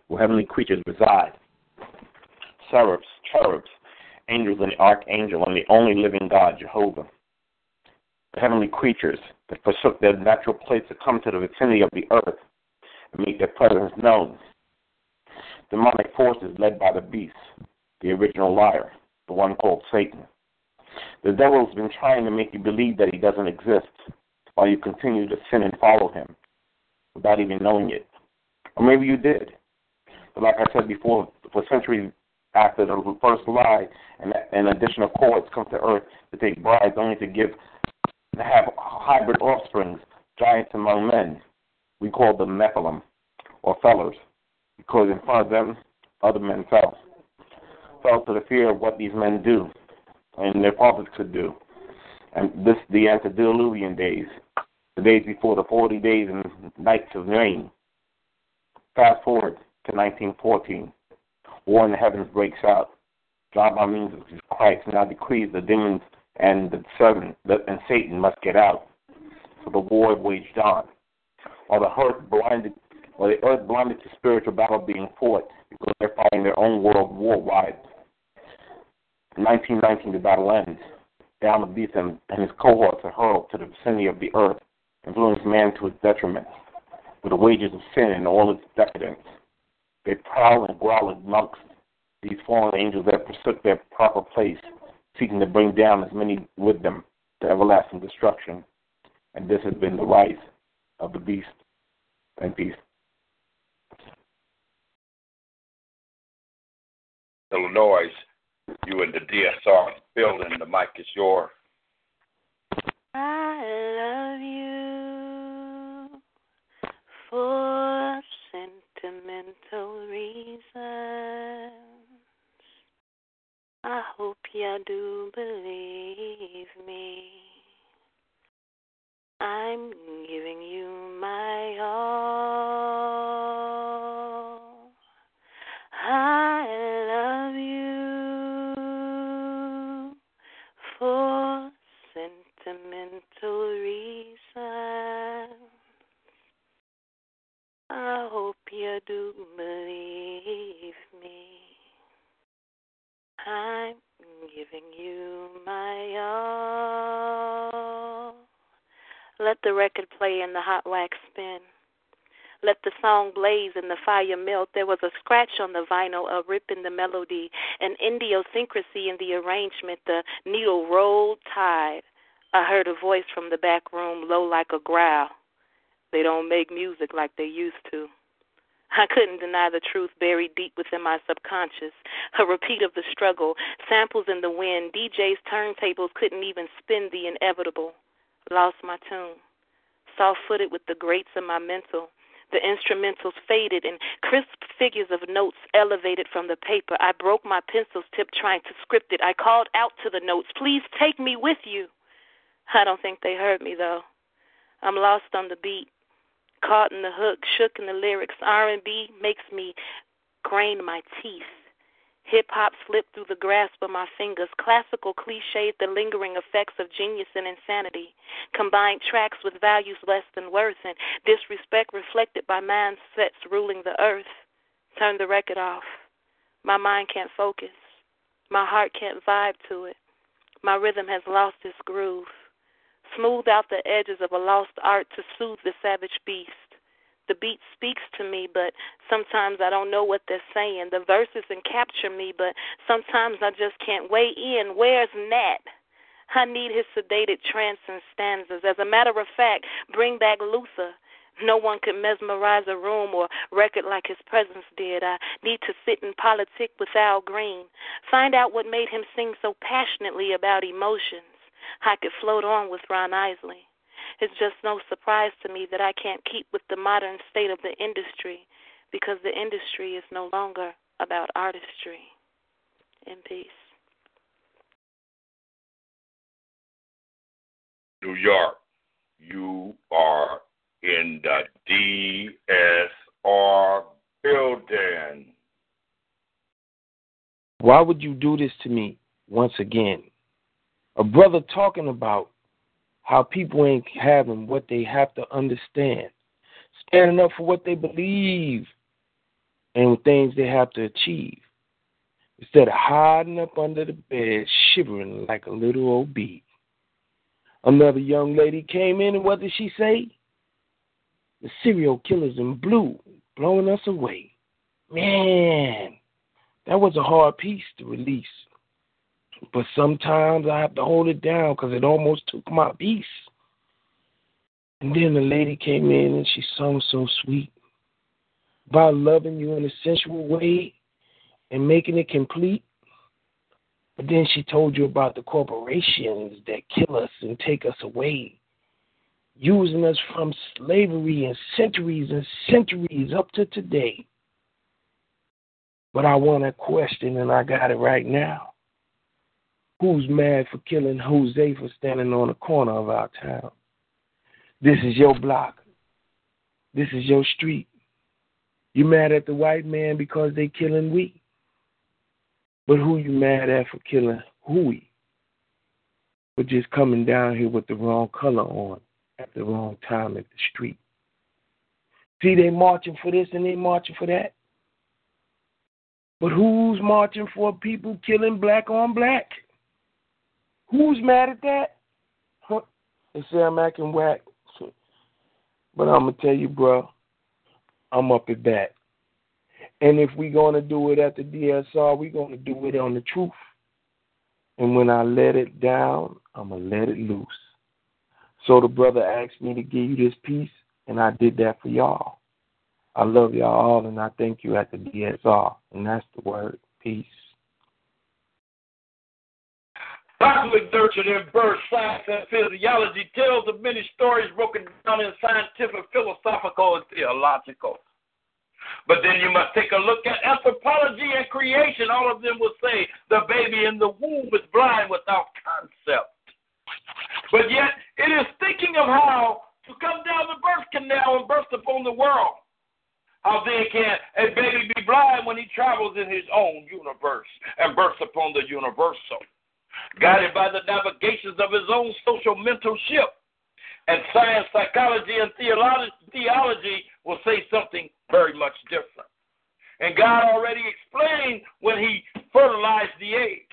where heavenly creatures reside. Seraphs, cherubs, angels and the archangel and the only living God, Jehovah. The heavenly creatures that forsook their natural place to come to the vicinity of the earth and make their presence known. Demonic forces led by the beast, the original liar, the one called Satan. The devil's been trying to make you believe that he doesn't exist while you continue to sin and follow him without even knowing it. Or maybe you did. But like I said before, for centuries, after the first lie, and an additional cohorts come to earth to take brides only to give to have hybrid offsprings, giants among men. We call them Nephilim, or fellers, because in front of them, other men fell. Fell to the fear of what these men do, and their fathers could do. And this the antediluvian days, the days before the forty days and nights of rain. Fast forward to nineteen fourteen. War in the heavens breaks out. God, by means of Christ, now decrees the demons and the servant and Satan must get out. So the war waged on, or the earth blinded, or the earth blinded to spiritual battle being fought because they're fighting their own world worldwide. In nineteen nineteen, the battle ends. Diomedis and his cohorts are hurled to the vicinity of the earth, influence man to his detriment, with the wages of sin and all its decadence. They prowl and growl amongst these fallen angels that forsook their proper place, seeking to bring down as many with them to everlasting destruction. And this has been the rise of the beast and beast. Illinois, you in the D S R building, the mic is yours. I love you for a sentimental reasons. I hope you do believe me. I'm giving you my all. I love you for sentimental reasons. I hope you do believe me. I'm giving you my all. Let the record play and the hot wax spin. Let the song blaze and the fire melt. There was a scratch on the vinyl, a rip in the melody, an idiosyncrasy in the arrangement. The needle rolled tight. I heard a voice from the back room, low like a growl. They don't make music like they used to. I couldn't deny the truth buried deep within my subconscious. A repeat of the struggle, samples in the wind, D Js' turntables couldn't even spin the inevitable. Lost my tune, soft-footed with the grates of my mental. The instrumentals faded and crisp figures of notes elevated from the paper. I broke my pencil's tip trying to script it. I called out to the notes, please take me with you. I don't think they heard me, though. I'm lost on the beat. Caught in the hook, shook in the lyrics, R and B makes me grind my teeth. Hip-hop slipped through the grasp of my fingers. Classical cliches, the lingering effects of genius and insanity. Combined tracks with values less than worth and disrespect reflected by mindsets ruling the earth. Turn the record off. My mind can't focus. My heart can't vibe to it. My rhythm has lost its groove. Smooth out the edges of a lost art to soothe the savage beast. The beat speaks to me, but sometimes I don't know what they're saying. The verses capture me, but sometimes I just can't weigh in. Where's Nat? I need his sedated trance and stanzas. As a matter of fact, bring back Luther. No one could mesmerize a room or record like his presence did. I need to sit and politic with Al Green. Find out what made him sing so passionately about emotions. I could float on with Ron Isley. It's just no surprise to me that I can't keep with the modern state of the industry because the industry is no longer about artistry. In peace. New York, you are in the D S R building. Why would you do this to me once again? A brother talking about how people ain't having what they have to understand, standing up for what they believe and things they have to achieve, instead of hiding up under the bed, shivering like a little old bee. Another young lady came in, and what did she say? The serial killers in blue, blowing us away. Man, that was a hard piece to release. But sometimes I have to hold it down because it almost took my peace. And then the lady came in and she sung so sweet about loving you in a sensual way and making it complete. But then she told you about the corporations that kill us and take us away, using us from slavery and centuries and centuries up to today. But I want a question, and I got it right now. Who's mad for killing Jose for standing on the corner of our town? This is your block. This is your street. You mad at the white man because they killing we? But who you mad at for killing Hui? For just coming down here with the wrong color on at the wrong time at the street. See, they marching for this and they marching for that. But who's marching for people killing black on black? Who's mad at that? Huh? They say I'm acting whack. But I'm going to tell you, bro, I'm up at that. And if we're going to do it at the D S R, we're going to do it on the truth. And when I let it down, I'm going to let it loose. So the brother asked me to give you this piece, and I did that for y'all. I love y'all all, and I thank you at the D S R. And that's the word, peace. Popular literature and birth, science, and physiology tells of many stories broken down in scientific, philosophical, and theological. But then you must take a look at anthropology and creation. All of them will say the baby in the womb is blind without concept. But yet it is thinking of how to come down the birth canal and burst upon the world. How then can a baby be blind when he travels in his own universe and bursts upon the universal? Guided by the navigations of his own social mental ship. And science, psychology, and theology, theology will say something very much different. And God already explained when he fertilized the egg.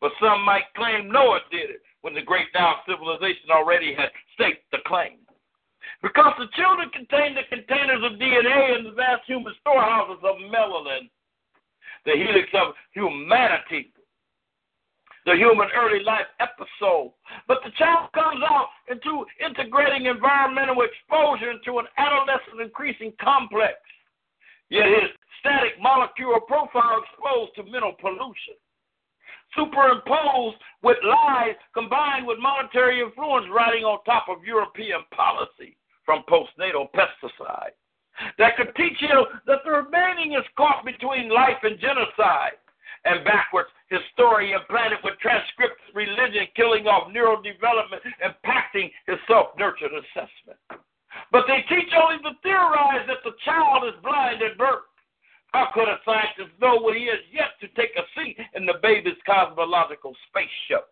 But some might claim Noah did it when the great Nile civilization already had staked the claim. Because the children contain the containers of D N A and the vast human storehouses of melanin, the helix of humanity, the human early life episode. But the child comes out into integrating environmental exposure into an adolescent increasing complex, yet his static molecular profile exposed to mental pollution, superimposed with lies combined with monetary influence riding on top of European policy from postnatal pesticides that could teach him that the remaining is caught between life and genocide. And backwards, his story implanted with transcripts, religion, killing off neural development, impacting his self-nurtured assessment. But they teach only to theorize that the child is blind at birth. How could a scientist know when he has yet to take a seat in the baby's cosmological spaceship?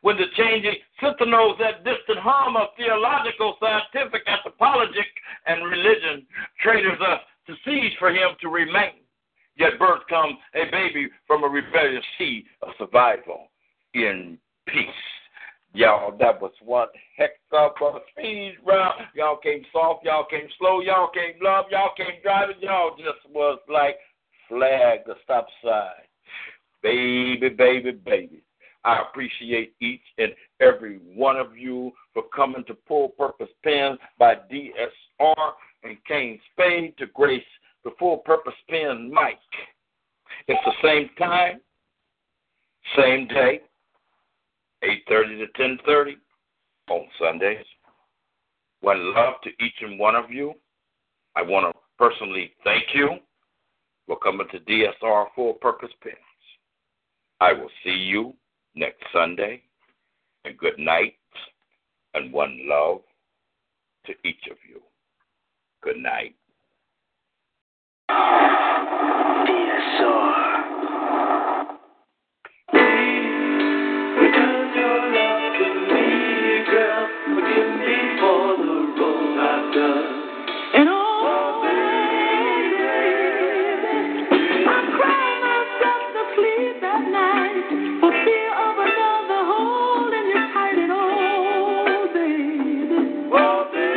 When the changing sentinels at distant hum of theological, scientific, anthropologic, and religion traitors us to seize for him to remain. Yet birth comes a baby from a rebellious seed of survival in peace. Y'all, that was one heck of a speed round. Y'all came soft, y'all came slow, y'all came love, y'all came driving. Y'all just was like flag, the stop sign. Baby, baby, baby. I appreciate each and every one of you for coming to Full Purpose Pens by D S R and Kane Spade to grace the Full Purpose Pen mic. It's the same time, same day, eight thirty to ten thirty on Sundays. One love to each and one of you. I want to personally thank you for coming to D S R Full Purpose Pens. I will see you next Sunday, and good night, and one love to each of you. Good night. D S R. Return your love to me, girl. Forgive me for the wrong I've done. And oh, oh baby, I cry myself to sleep at night for fear of another hole in your tight and oh, baby. Oh, baby.